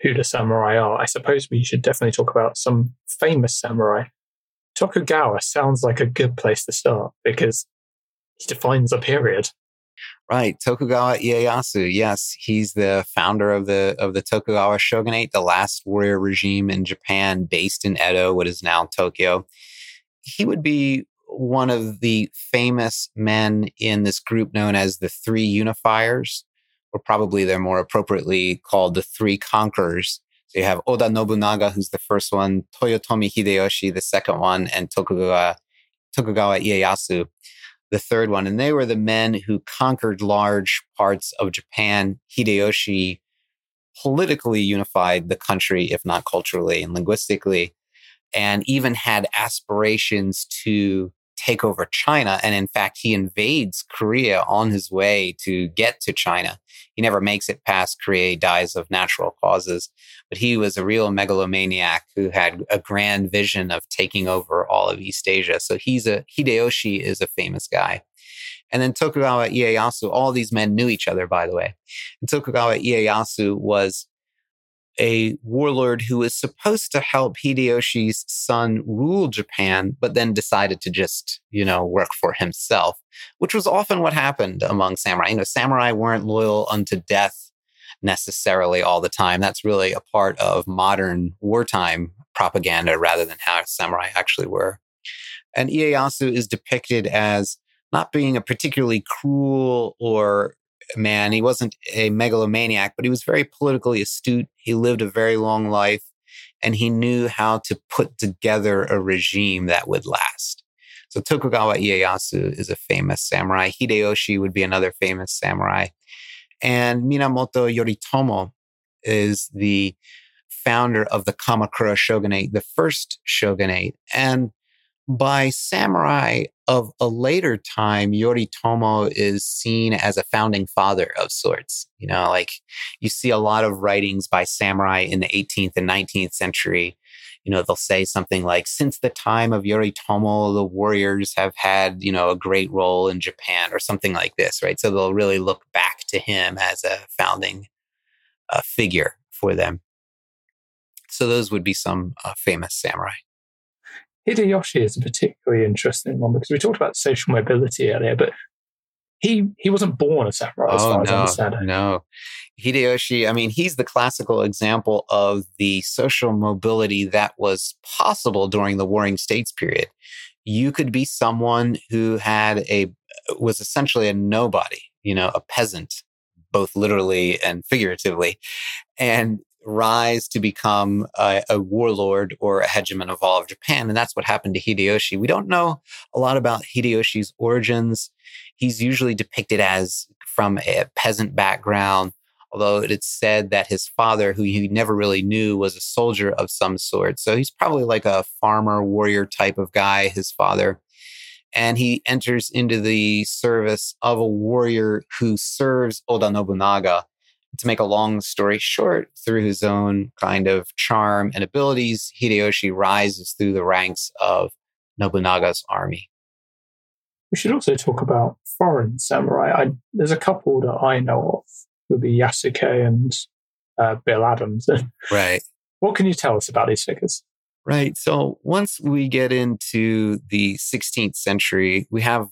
who the samurai are. I suppose we should definitely talk about some famous samurai. Tokugawa sounds like a good place to start because he defines a period. Right, Tokugawa Ieyasu. Yes, he's the founder of the of the Tokugawa shogunate, the last warrior regime in Japan based in Edo, what is now Tokyo. He would be one of the famous men in this group known as the Three Unifiers, or probably they're more appropriately called the Three Conquerors. So you have Oda Nobunaga, who's the first one, Toyotomi Hideyoshi, the second one, and Tokugawa, Tokugawa Ieyasu, the third one. And they were the men who conquered large parts of Japan. Hideyoshi politically unified the country, if not culturally and linguistically, and even had aspirations to take over China. And in fact, he invades Korea on his way to get to China. He never makes it past Korea, dies of natural causes. But he was a real megalomaniac who had a grand vision of taking over all of East Asia. So he's a Hideyoshi is a famous guy. And then Tokugawa Ieyasu, all these men knew each other, by the way. And Tokugawa Ieyasu was a warlord who was supposed to help Hideyoshi's son rule Japan, but then decided to just, you know, work for himself, which was often what happened among samurai. You know, samurai weren't loyal unto death necessarily all the time. That's really a part of modern wartime propaganda rather than how samurai actually were. And Ieyasu is depicted as not being a particularly cruel or man. He wasn't a megalomaniac, but he was very politically astute. He lived a very long life. and he knew how to put together a regime that would last. So Tokugawa Ieyasu is a famous samurai. Hideyoshi would be another famous samurai. And Minamoto Yoritomo is the founder of the Kamakura shogunate, the first shogunate. And by samurai of a later time, Yoritomo is seen as a founding father of sorts. You know, like you see a lot of writings by samurai in the eighteenth and nineteenth century. You know, they'll say something like, since the time of Yoritomo, the warriors have had, you know, a great role in Japan or something like this, right? So they'll really look back to him as a founding uh, figure for them. So those would be some uh, famous samurai. Hideyoshi is a particularly interesting one because we talked about social mobility earlier, but he he wasn't born a samurai, as oh, far no, as I understand it. No, Hideyoshi, I mean, he's the classical example of the social mobility that was possible during the Warring States period. You could be someone who had a was essentially a nobody, you know, a peasant, both literally and figuratively, and rise to become a, a warlord or a hegemon of all of Japan. And that's what happened to Hideyoshi. We don't know a lot about Hideyoshi's origins. He's usually depicted as from a peasant background, although it's said that his father, who he never really knew, was a soldier of some sort. So he's probably like a farmer warrior type of guy, his father. And he enters into the service of a warrior who serves Oda Nobunaga. To make a long story short, through his own kind of charm and abilities, Hideyoshi rises through the ranks of Nobunaga's army. We should also talk about foreign samurai. I, there's a couple that I know of. It would be Yasuke and uh, Bill Adams. Right. What can you tell us about these figures? Right. So once we get into the sixteenth century, we have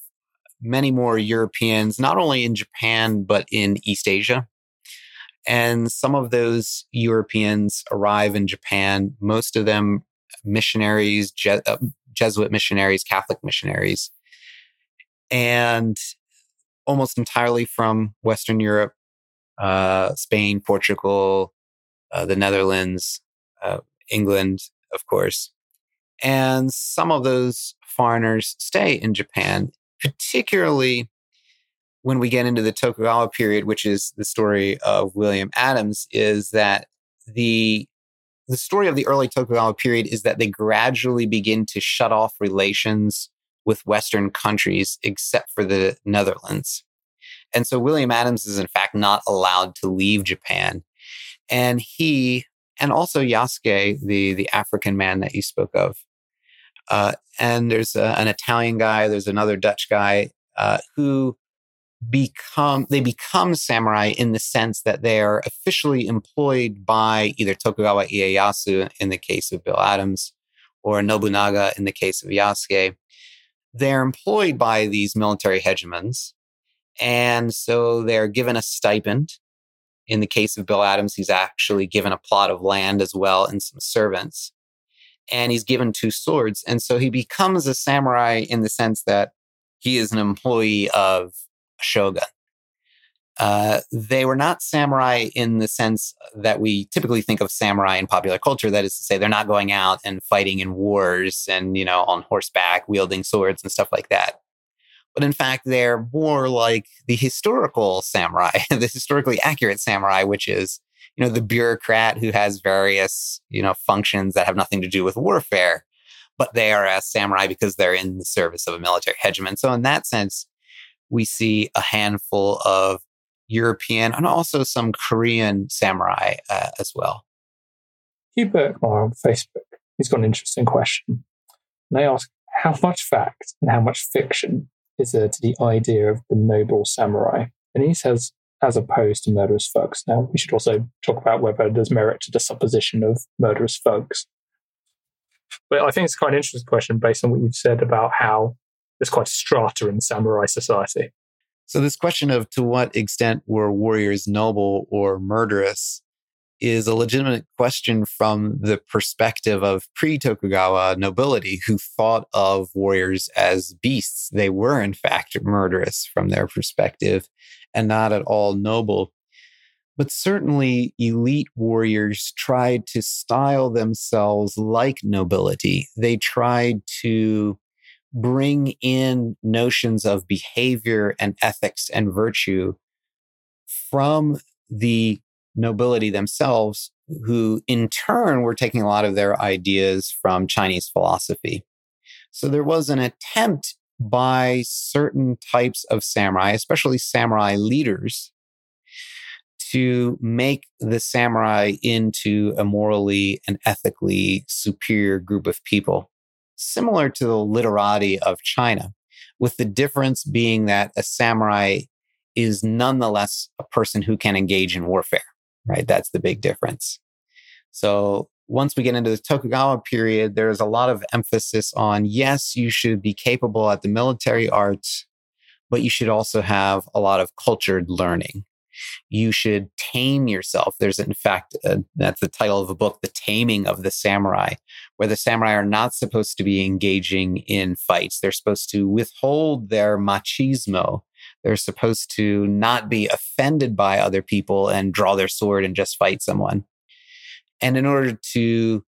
many more Europeans, not only in Japan, but in East Asia. And some of those Europeans arrive in Japan, most of them missionaries, Je- uh, Jesuit missionaries, Catholic missionaries, and almost entirely from Western Europe, uh, Spain, Portugal, uh, the Netherlands, uh, England, of course. And some of those foreigners stay in Japan, particularly when we get into the Tokugawa period, which is the story of William Adams, is that the the story of the early Tokugawa period is that they gradually begin to shut off relations with Western countries, except for the Netherlands. And so William Adams is, in fact, not allowed to leave Japan. And he, and also Yasuke, the, the African man that you spoke of, uh, and there's a, an Italian guy, there's another Dutch guy uh, who... become they become samurai in the sense that they are officially employed by either Tokugawa Ieyasu in the case of Bill Adams or Nobunaga in the case of Yasuke. They're employed by these military hegemons, and so they're given a stipend. In the case of Bill Adams, he's actually given a plot of land as well and some servants, and he's given two swords. And so he becomes a samurai in the sense that he is an employee of shogun. Uh, they were not samurai in the sense that we typically think of samurai in popular culture. That is to say, they're not going out and fighting in wars and, you know, on horseback, wielding swords and stuff like that. But in fact, they're more like the historical samurai, the historically accurate samurai, which is, you know, the bureaucrat who has various, you know, functions that have nothing to do with warfare, but they are a samurai because they're in the service of a military hegemon. So in that sense, we see a handful of European and also some Korean samurai uh, as well. Hugh Berkmar on Facebook, he's got an interesting question. And they ask, how much fact and how much fiction is there to the idea of the noble samurai? And he says, as opposed to murderous thugs. Now, we should also talk about whether there's merit to the supposition of murderous thugs. But I think it's quite an interesting question based on what you've said about how there's quite a strata in samurai society. So this question of to what extent were warriors noble or murderous is a legitimate question from the perspective of pre-Tokugawa nobility, who thought of warriors as beasts. They were, in fact, murderous from their perspective and not at all noble. But certainly elite warriors tried to style themselves like nobility. They tried to bring in notions of behavior and ethics and virtue from the nobility themselves, who in turn were taking a lot of their ideas from Chinese philosophy. So there was an attempt by certain types of samurai, especially samurai leaders, to make the samurai into a morally and ethically superior group of people, similar to the literati of China, with the difference being that a samurai is nonetheless a person who can engage in warfare, right? That's the big difference. So once we get into the Tokugawa period, there's a lot of emphasis on, yes, you should be capable at the military arts, but you should also have a lot of cultured learning. You should tame yourself. There's, in fact, a, that's the title of a book, The Taming of the Samurai, where the samurai are not supposed to be engaging in fights. They're supposed to withhold their machismo. They're supposed to not be offended by other people and draw their sword and just fight someone. And in order to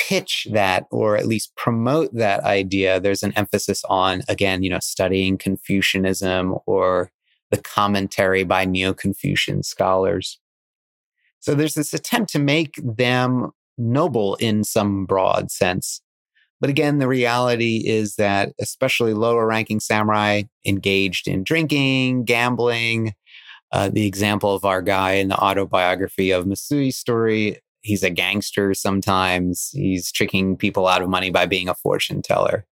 pitch that, or at least promote that idea, there's an emphasis on, again, you know, studying Confucianism or the commentary by Neo-Confucian scholars. So there's this attempt to make them noble in some broad sense. But again, the reality is that especially lower-ranking samurai engaged in drinking, gambling. Uh, the example of our guy in the autobiography of Musui's Story, he's a gangster sometimes. He's tricking people out of money by being a fortune teller.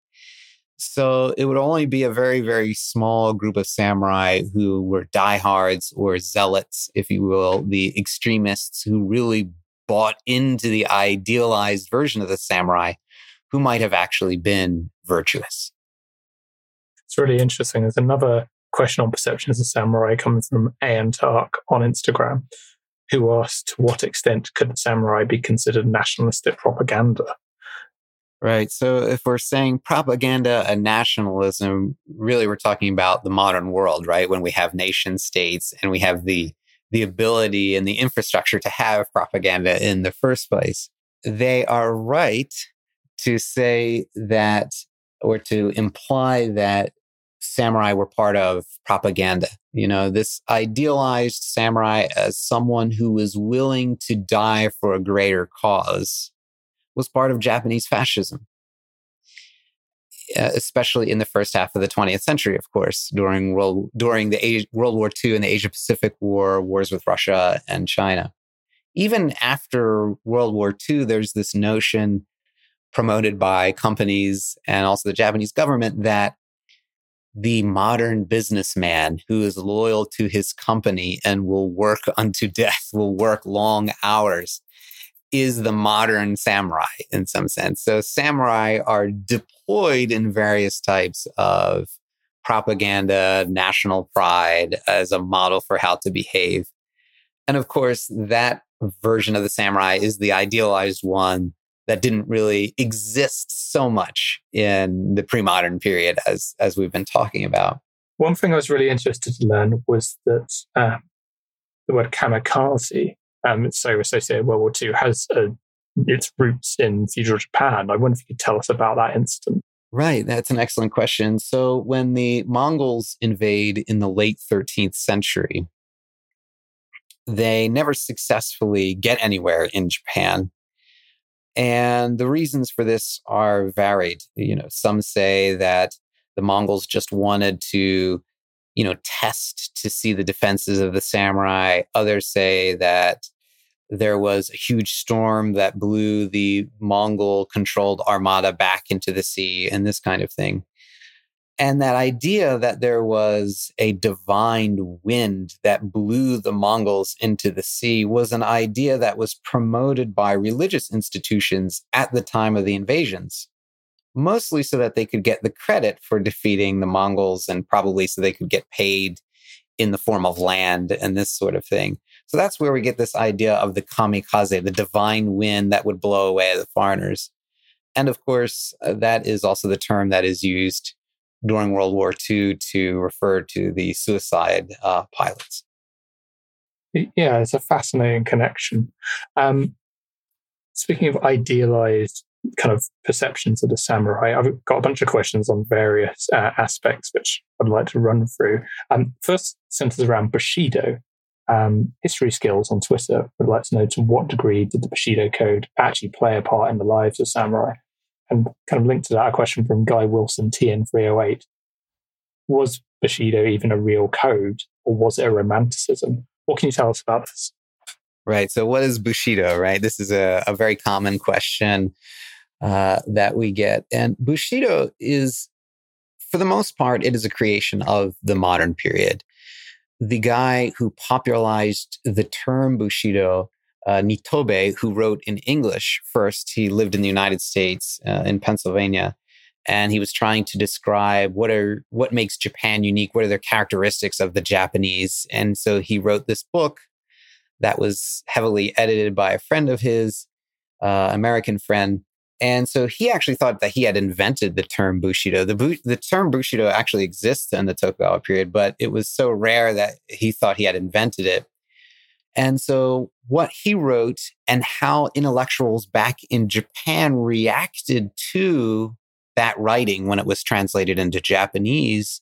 So it would only be a very, very small group of samurai who were diehards or zealots, if you will, the extremists who really bought into the idealized version of the samurai, who might have actually been virtuous. It's really interesting. There's another question on perceptions of samurai coming from A M Tark on Instagram, who asked, to what extent could the samurai be considered nationalistic propaganda? Right. So if we're saying propaganda and nationalism, really we're talking about the modern world, right? When we have nation states and we have the the ability and the infrastructure to have propaganda in the first place. They are right to say that, or to imply that samurai were part of propaganda. You know, this idealized samurai as someone who was willing to die for a greater cause was part of Japanese fascism, uh, especially in the first half of the twentieth century, of course, during world during the Asia, World War Two and the Asia-Pacific War, wars with Russia and China. Even after World War Two, there's this notion promoted by companies and also the Japanese government that the modern businessman who is loyal to his company and will work unto death, will work long hours, is the modern samurai in some sense. So samurai are deployed in various types of propaganda, national pride as a model for how to behave. And of course, that version of the samurai is the idealized one that didn't really exist so much in the pre-modern period as, as we've been talking about. One thing I was really interested to learn was that um, the word kamikaze, Um, so associated with World War Two, has uh, its roots in feudal Japan. I wonder if you could tell us about that incident. Right, that's an excellent question. So when the Mongols invade in the late thirteenth century, they never successfully get anywhere in Japan. And the reasons for this are varied. You know, some say that the Mongols just wanted to you know, test to see the defenses of the samurai. Others say that there was a huge storm that blew the Mongol-controlled armada back into the sea and this kind of thing. And that idea that there was a divine wind that blew the Mongols into the sea was an idea that was promoted by religious institutions at the time of the invasions, mostly so that they could get the credit for defeating the Mongols and probably so they could get paid in the form of land and this sort of thing. So that's where we get this idea of the kamikaze, the divine wind that would blow away the foreigners. And of course, uh, that is also the term that is used during World War Two to refer to the suicide uh, pilots. it, yeah, it's a fascinating connection. Um, speaking of idealized kind of perceptions of the samurai, I've got a bunch of questions on various uh, aspects, which I'd like to run through. Um, first centers around Bushido. Um, history skills on Twitter would like to know to what degree did the Bushido code actually play a part in the lives of samurai? And kind of linked to that, a question from Guy Wilson, T N three oh eight. Was Bushido even a real code, or was it a romanticism? What can you tell us about this? Right. So what is Bushido, right? This is a, a very common question uh, that we get. And Bushido is, for the most part, it is a creation of the modern period. The guy who popularized the term Bushido, uh, Nitobe, who wrote in English first, he lived in the United States, uh, in Pennsylvania, and he was trying to describe what are what makes Japan unique, what are their characteristics of the Japanese. And so he wrote this book that was heavily edited by a friend of his, uh, American friend. And so he actually thought that he had invented the term Bushido. The, bu- the term Bushido actually exists in the Tokugawa period, but it was so rare that he thought he had invented it. And so what he wrote and how intellectuals back in Japan reacted to that writing when it was translated into Japanese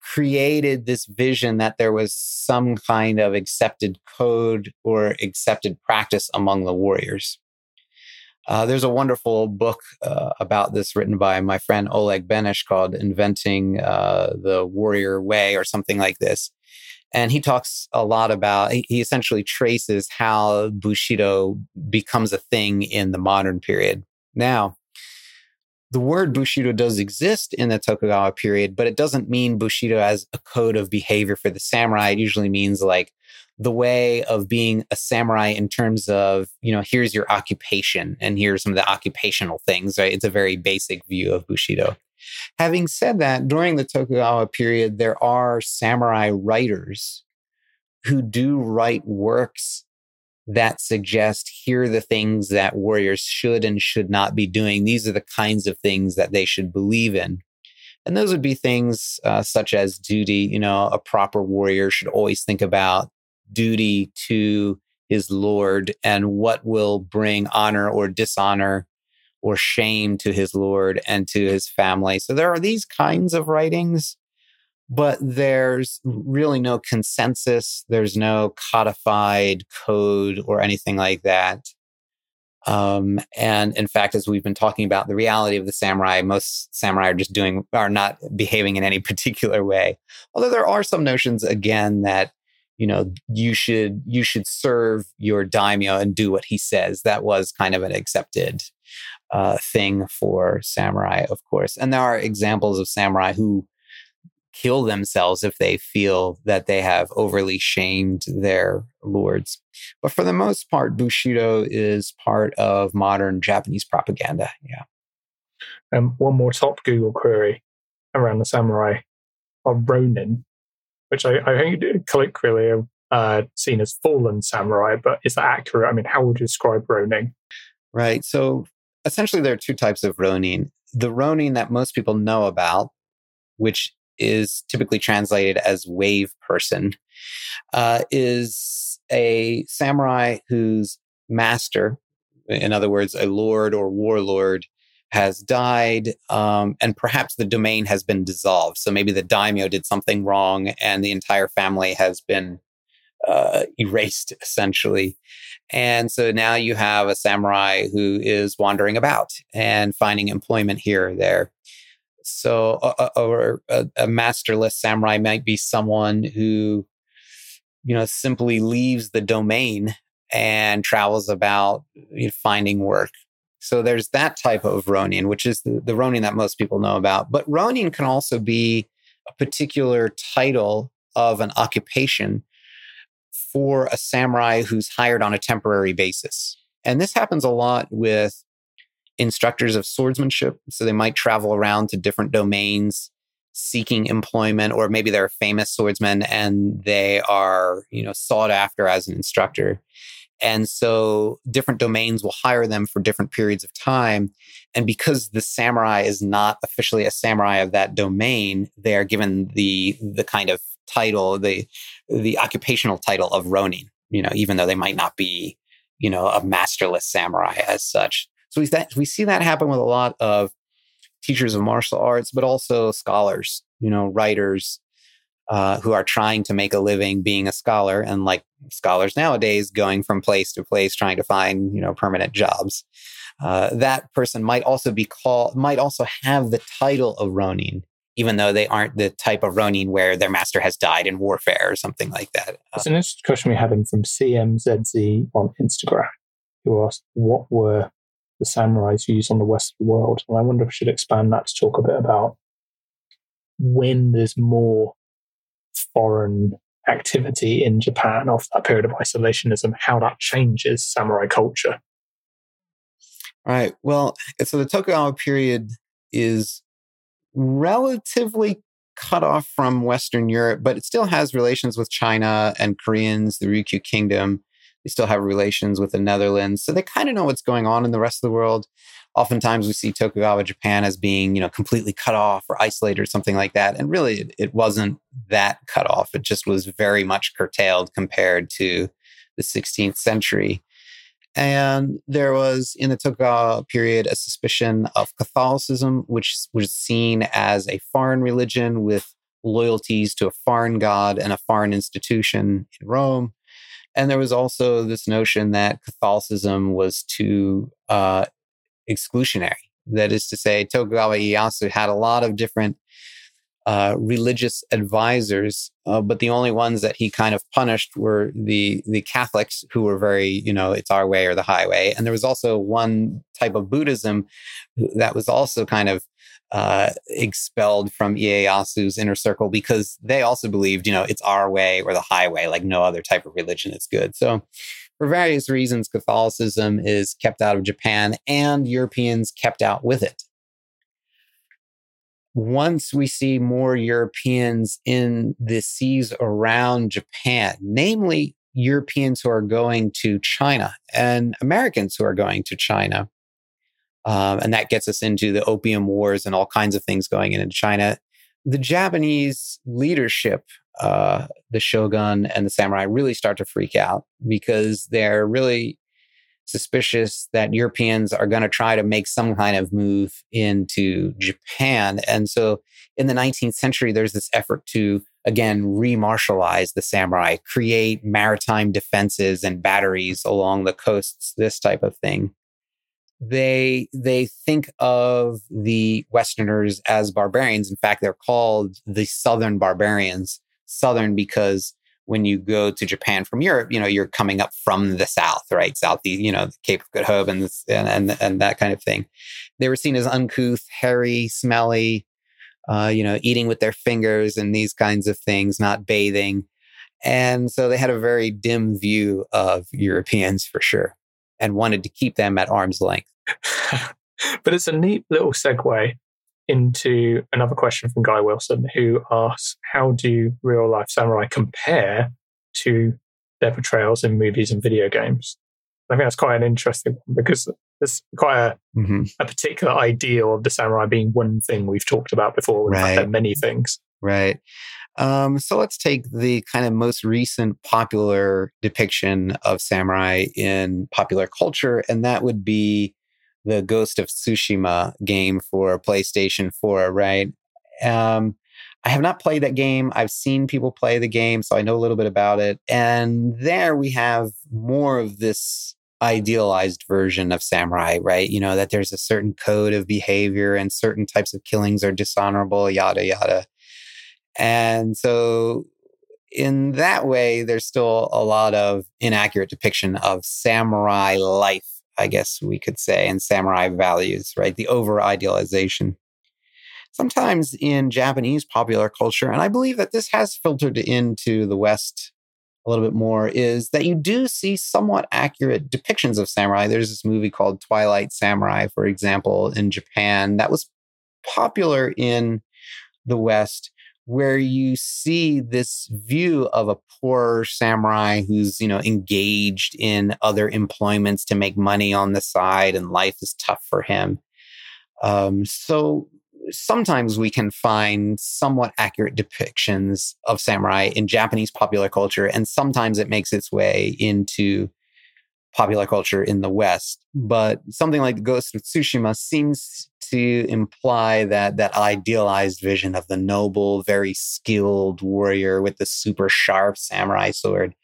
created this vision that there was some kind of accepted code or accepted practice among the warriors. Uh, there's a wonderful book uh, about this written by my friend Oleg Benish called Inventing uh, the Warrior Way or something like this. And he talks a lot about, he essentially traces how Bushido becomes a thing in the modern period. Now, the word Bushido does exist in the Tokugawa period, but it doesn't mean Bushido as a code of behavior for the samurai. It usually means like the way of being a samurai in terms of, you know, here's your occupation and here's some of the occupational things, right? It's a very basic view of Bushido. Having said that, during the Tokugawa period, there are samurai writers who do write works that suggest here are the things that warriors should and should not be doing. These are the kinds of things that they should believe in. And those would be things uh, such as duty. You know, a proper warrior should always think about duty to his lord and what will bring honor or dishonor or shame to his lord and to his family. So there are these kinds of writings, but there's really no consensus. There's no codified code or anything like that. Um, and in fact, as we've been talking about, the reality of the samurai, most samurai are just doing, are not behaving in any particular way. Although there are some notions, again, that you know, you should you should serve your daimyo and do what he says. That was kind of an accepted uh, thing for samurai, of course. And there are examples of samurai who kill themselves if they feel that they have overly shamed their lords. But for the most part, Bushido is part of modern Japanese propaganda. Yeah. Um, one more top Google query around the samurai are ronin, which I, I think colloquially uh, seen as fallen samurai, but is that accurate? I mean, how would you describe ronin? Right. So essentially there are two types of ronin. The ronin that most people know about, which is typically translated as wave person, uh, is a samurai whose master, in other words, a lord or warlord, has died, um, and perhaps the domain has been dissolved. So maybe the daimyo did something wrong and the entire family has been uh, erased, essentially. And so now you have a samurai who is wandering about and finding employment here or there. So uh, or a, a masterless samurai might be someone who, you know, simply leaves the domain and travels about finding work. So there's that type of ronin, which is the, the ronin that most people know about. But ronin can also be a particular title of an occupation for a samurai who's hired on a temporary basis. And this happens a lot with instructors of swordsmanship. So they might travel around to different domains seeking employment, or maybe they're a famous swordsman and they are, you know, sought after as an instructor. And so different domains will hire them for different periods of time. And because the samurai is not officially a samurai of that domain, they are given the the kind of title, the the occupational title of ronin, you know, even though they might not be, you know, a masterless samurai as such. So we, that, we see that happen with a lot of teachers of martial arts, but also scholars, you know, writers uh, who are trying to make a living being a scholar, and like scholars nowadays going from place to place trying to find, you know, permanent jobs. Uh, that person might also be called, might also have the title of ronin, even though they aren't the type of ronin where their master has died in warfare or something like that. It's an interesting question we're having from C M Z Z on Instagram, who asked, what were the samurais used on the Western world? And I wonder if we should expand that to talk a bit about when there's more foreign activity in Japan after that period of isolationism, how that changes samurai culture. All right. Well, so the Tokugawa period is relatively cut off from Western Europe, but it still has relations with China and Koreans, the Ryukyu Kingdom. They still have relations with the Netherlands. So they kind of know what's going on in the rest of the world. Oftentimes we see Tokugawa Japan as being, you know, completely cut off or isolated or something like that. And really it, it wasn't that cut off. It just was very much curtailed compared to the sixteenth century. And there was, in the Tokugawa period, a suspicion of Catholicism, which was seen as a foreign religion with loyalties to a foreign god and a foreign institution in Rome. And there was also this notion that Catholicism was too uh, exclusionary. That is to say, Tokugawa Ieyasu had a lot of different uh, religious advisors, uh, but the only ones that he kind of punished were the the Catholics, who were very, you know, it's our way or the highway. And there was also one type of Buddhism that was also kind of uh, expelled from Ieyasu's inner circle because they also believed, you know, it's our way or the highway, like no other type of religion is good. So for various reasons, Catholicism is kept out of Japan and Europeans kept out with it. Once we see more Europeans in the seas around Japan, namely Europeans who are going to China and Americans who are going to China, Um, and that gets us into the Opium Wars and all kinds of things going in in China. The Japanese leadership, uh, the shogun and the samurai, really start to freak out because they're really suspicious that Europeans are going to try to make some kind of move into Japan. And so in the nineteenth century, there's this effort to, again, re-martialize the samurai, create maritime defenses and batteries along the coasts, this type of thing. They they think of the Westerners as barbarians. In fact, they're called the Southern barbarians. Southern because when you go to Japan from Europe, you know, you're coming up from the south, right? Southeast, you know, the Cape of Good Hope and, this, and, and, and that kind of thing. They were seen as uncouth, hairy, smelly, uh, you know, eating with their fingers and these kinds of things, not bathing. And so they had a very dim view of Europeans for sure, and wanted to keep them at arm's length. But it's a neat little segue into another question from Guy Wilson, who asks, how do real-life samurai compare to their portrayals in movies and video games? I think that's quite an interesting one, because there's quite a, mm-hmm. a particular ideal of the samurai being one thing we've talked about before, right. There are many things. Right. Um, so let's take the kind of most recent popular depiction of samurai in popular culture, and that would be the Ghost of Tsushima game for PlayStation four, right? Um, I have not played that game. I've seen people play the game, so I know a little bit about it. And there we have more of this idealized version of samurai, right? You know, that there's a certain code of behavior and certain types of killings are dishonorable, yada, yada. And so in that way, there's still a lot of inaccurate depiction of samurai life, I guess we could say, and samurai values, right? The over-idealization. Sometimes in Japanese popular culture, and I believe that this has filtered into the West a little bit more, is that you do see somewhat accurate depictions of samurai. There's this movie called Twilight Samurai, for example, in Japan that was popular in the West, where you see this view of a poor samurai who's, you know, engaged in other employments to make money on the side and life is tough for him. Um, so sometimes we can find somewhat accurate depictions of samurai in Japanese popular culture, and sometimes it makes its way into popular culture in the West. But something like Ghost of Tsushima seems to imply that that idealized vision of the noble, very skilled warrior with the super sharp samurai sword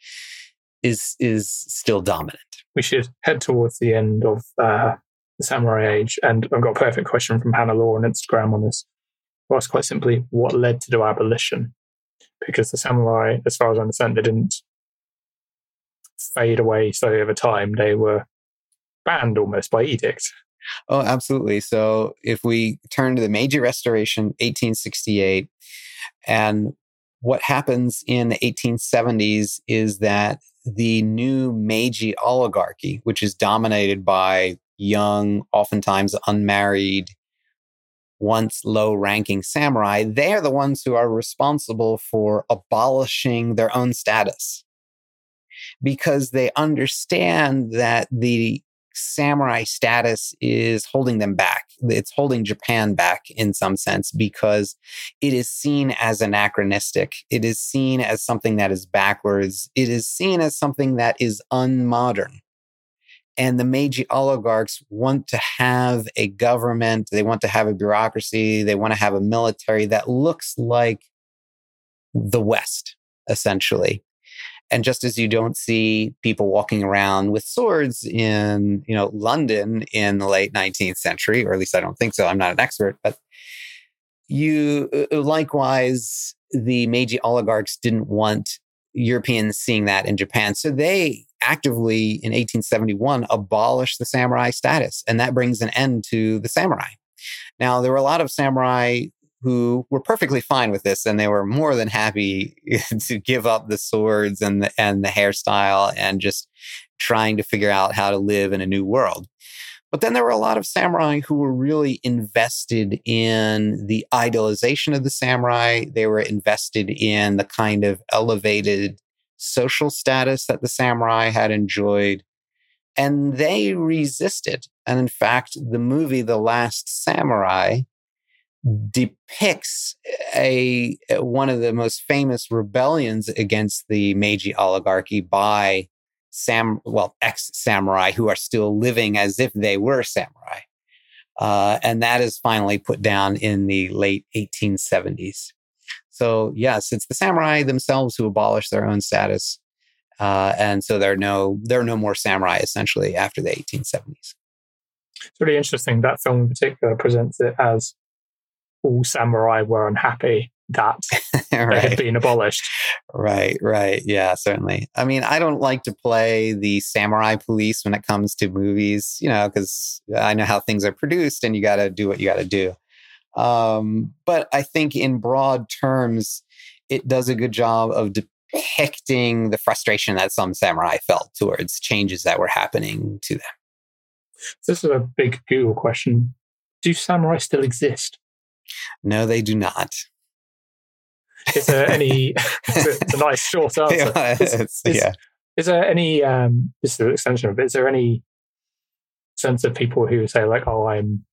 is is still dominant. We should head towards the end of uh, the samurai age, and I've got a perfect question from Hannah Law on Instagram on this. Well, it's quite simply, what led to the abolition? Because the samurai, as far as I understand, they didn't fade away slowly over time. They were banned almost by edict. Oh, absolutely. So if we turn to the Meiji Restoration, eighteen sixty-eight, and what happens in the eighteen seventies is that the new Meiji oligarchy, which is dominated by young, oftentimes unmarried, once low-ranking samurai, they are the ones who are responsible for abolishing their own status, because they understand that the samurai status is holding them back. It's holding Japan back in some sense, because it is seen as anachronistic. It is seen as something that is backwards. It is seen as something that is unmodern. And the Meiji oligarchs want to have a government. They want to have a bureaucracy. They want to have a military that looks like the West, essentially. And just as you don't see people walking around with swords in, you know, London in the late nineteenth century, or at least I don't think so. I'm not an expert, but you likewise, the Meiji oligarchs didn't want Europeans seeing that in Japan. So they actively, in eighteen seventy-one, abolished the samurai status, and that brings an end to the samurai. Now, there were a lot of samurai who were perfectly fine with this, and they were more than happy to give up the swords and the, and the hairstyle and just trying to figure out how to live in a new world. But then there were a lot of samurai who were really invested in the idealization of the samurai. They were invested in the kind of elevated social status that the samurai had enjoyed, and they resisted. And in fact, the movie The Last Samurai depicts a one of the most famous rebellions against the Meiji oligarchy by sam well ex-samurai who are still living as if they were samurai, uh, and that is finally put down in the late eighteen seventies. So yes, it's the samurai themselves who abolish their own status, uh, and so there are no there are no more samurai essentially after the eighteen seventies. It's really interesting that film in particular presents it as all samurai were unhappy that right. They had been abolished. Right, right. Yeah, certainly. I mean, I don't like to play the samurai police when it comes to movies, you know, because I know how things are produced and you got to do what you got to do. Um, but I think in broad terms, it does a good job of depicting the frustration that some samurai felt towards changes that were happening to them. This is a big Google question. Do samurai still exist? No, they do not. Is there any? It's a nice short answer. Yeah, is, is, yeah. is there any? Um, this is an extension of it. Is there any sense of people who say like, "Oh, I'm,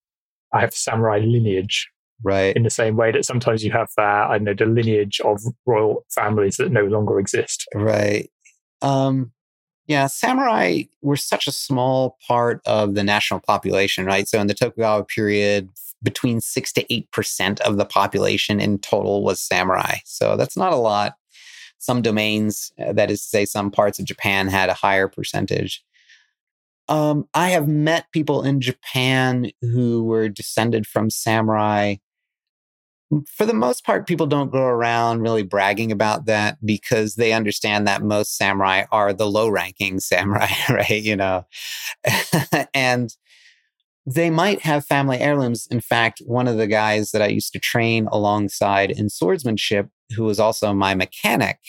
I have samurai lineage," right? In the same way that sometimes you have, uh, I know, the lineage of royal families that no longer exist, right? Um, yeah, samurai were such a small part of the national population, right? So in the Tokugawa period, between six to eight percent of the population in total was samurai. So that's not a lot. Some domains, that is to say, some parts of Japan had a higher percentage. Um, I have met people in Japan who were descended from samurai. For the most part, people don't go around really bragging about that because they understand that most samurai are the low-ranking samurai, right? You know, and they might have family heirlooms. In fact, one of the guys that I used to train alongside in swordsmanship, who was also my mechanic,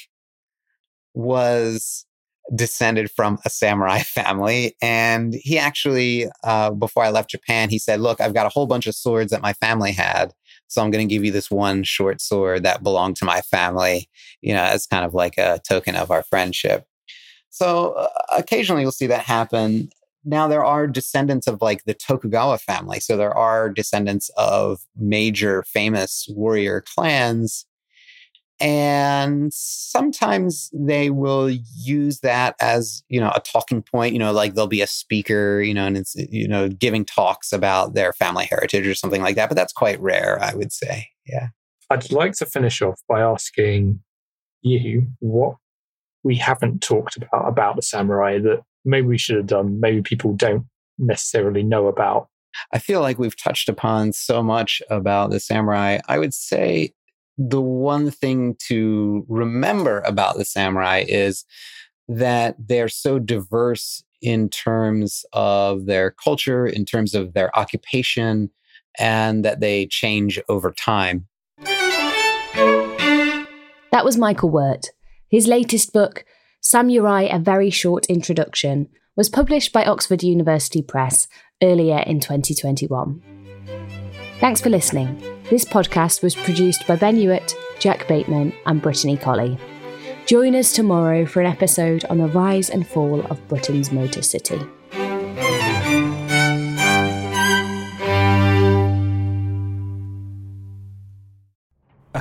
was descended from a samurai family. And he actually, uh, before I left Japan, he said, look, I've got a whole bunch of swords that my family had, so I'm going to give you this one short sword that belonged to my family, you know, as kind of like a token of our friendship. So uh, occasionally you'll see that happen. Now, there are descendants of like the Tokugawa family. So there are descendants of major famous warrior clans. And sometimes they will use that as, you know, a talking point, you know, like there'll be a speaker, you know, and it's, you know, giving talks about their family heritage or something like that. But that's quite rare, I would say. Yeah. I'd like to finish off by asking you what we haven't talked about, about the samurai that maybe we should have done, maybe people don't necessarily know about. I feel like we've touched upon so much about the samurai. I would say the one thing to remember about the samurai is that they're so diverse in terms of their culture, in terms of their occupation, and that they change over time. That was Michael Wert. His latest book, Samurai, A Very Short Introduction, was published by Oxford University Press earlier in twenty twenty-one. Thanks for listening. This podcast was produced by Ben Hewitt, Jack Bateman and Brittany Colley. Join us tomorrow for an episode on the rise and fall of Britain's Motor City. A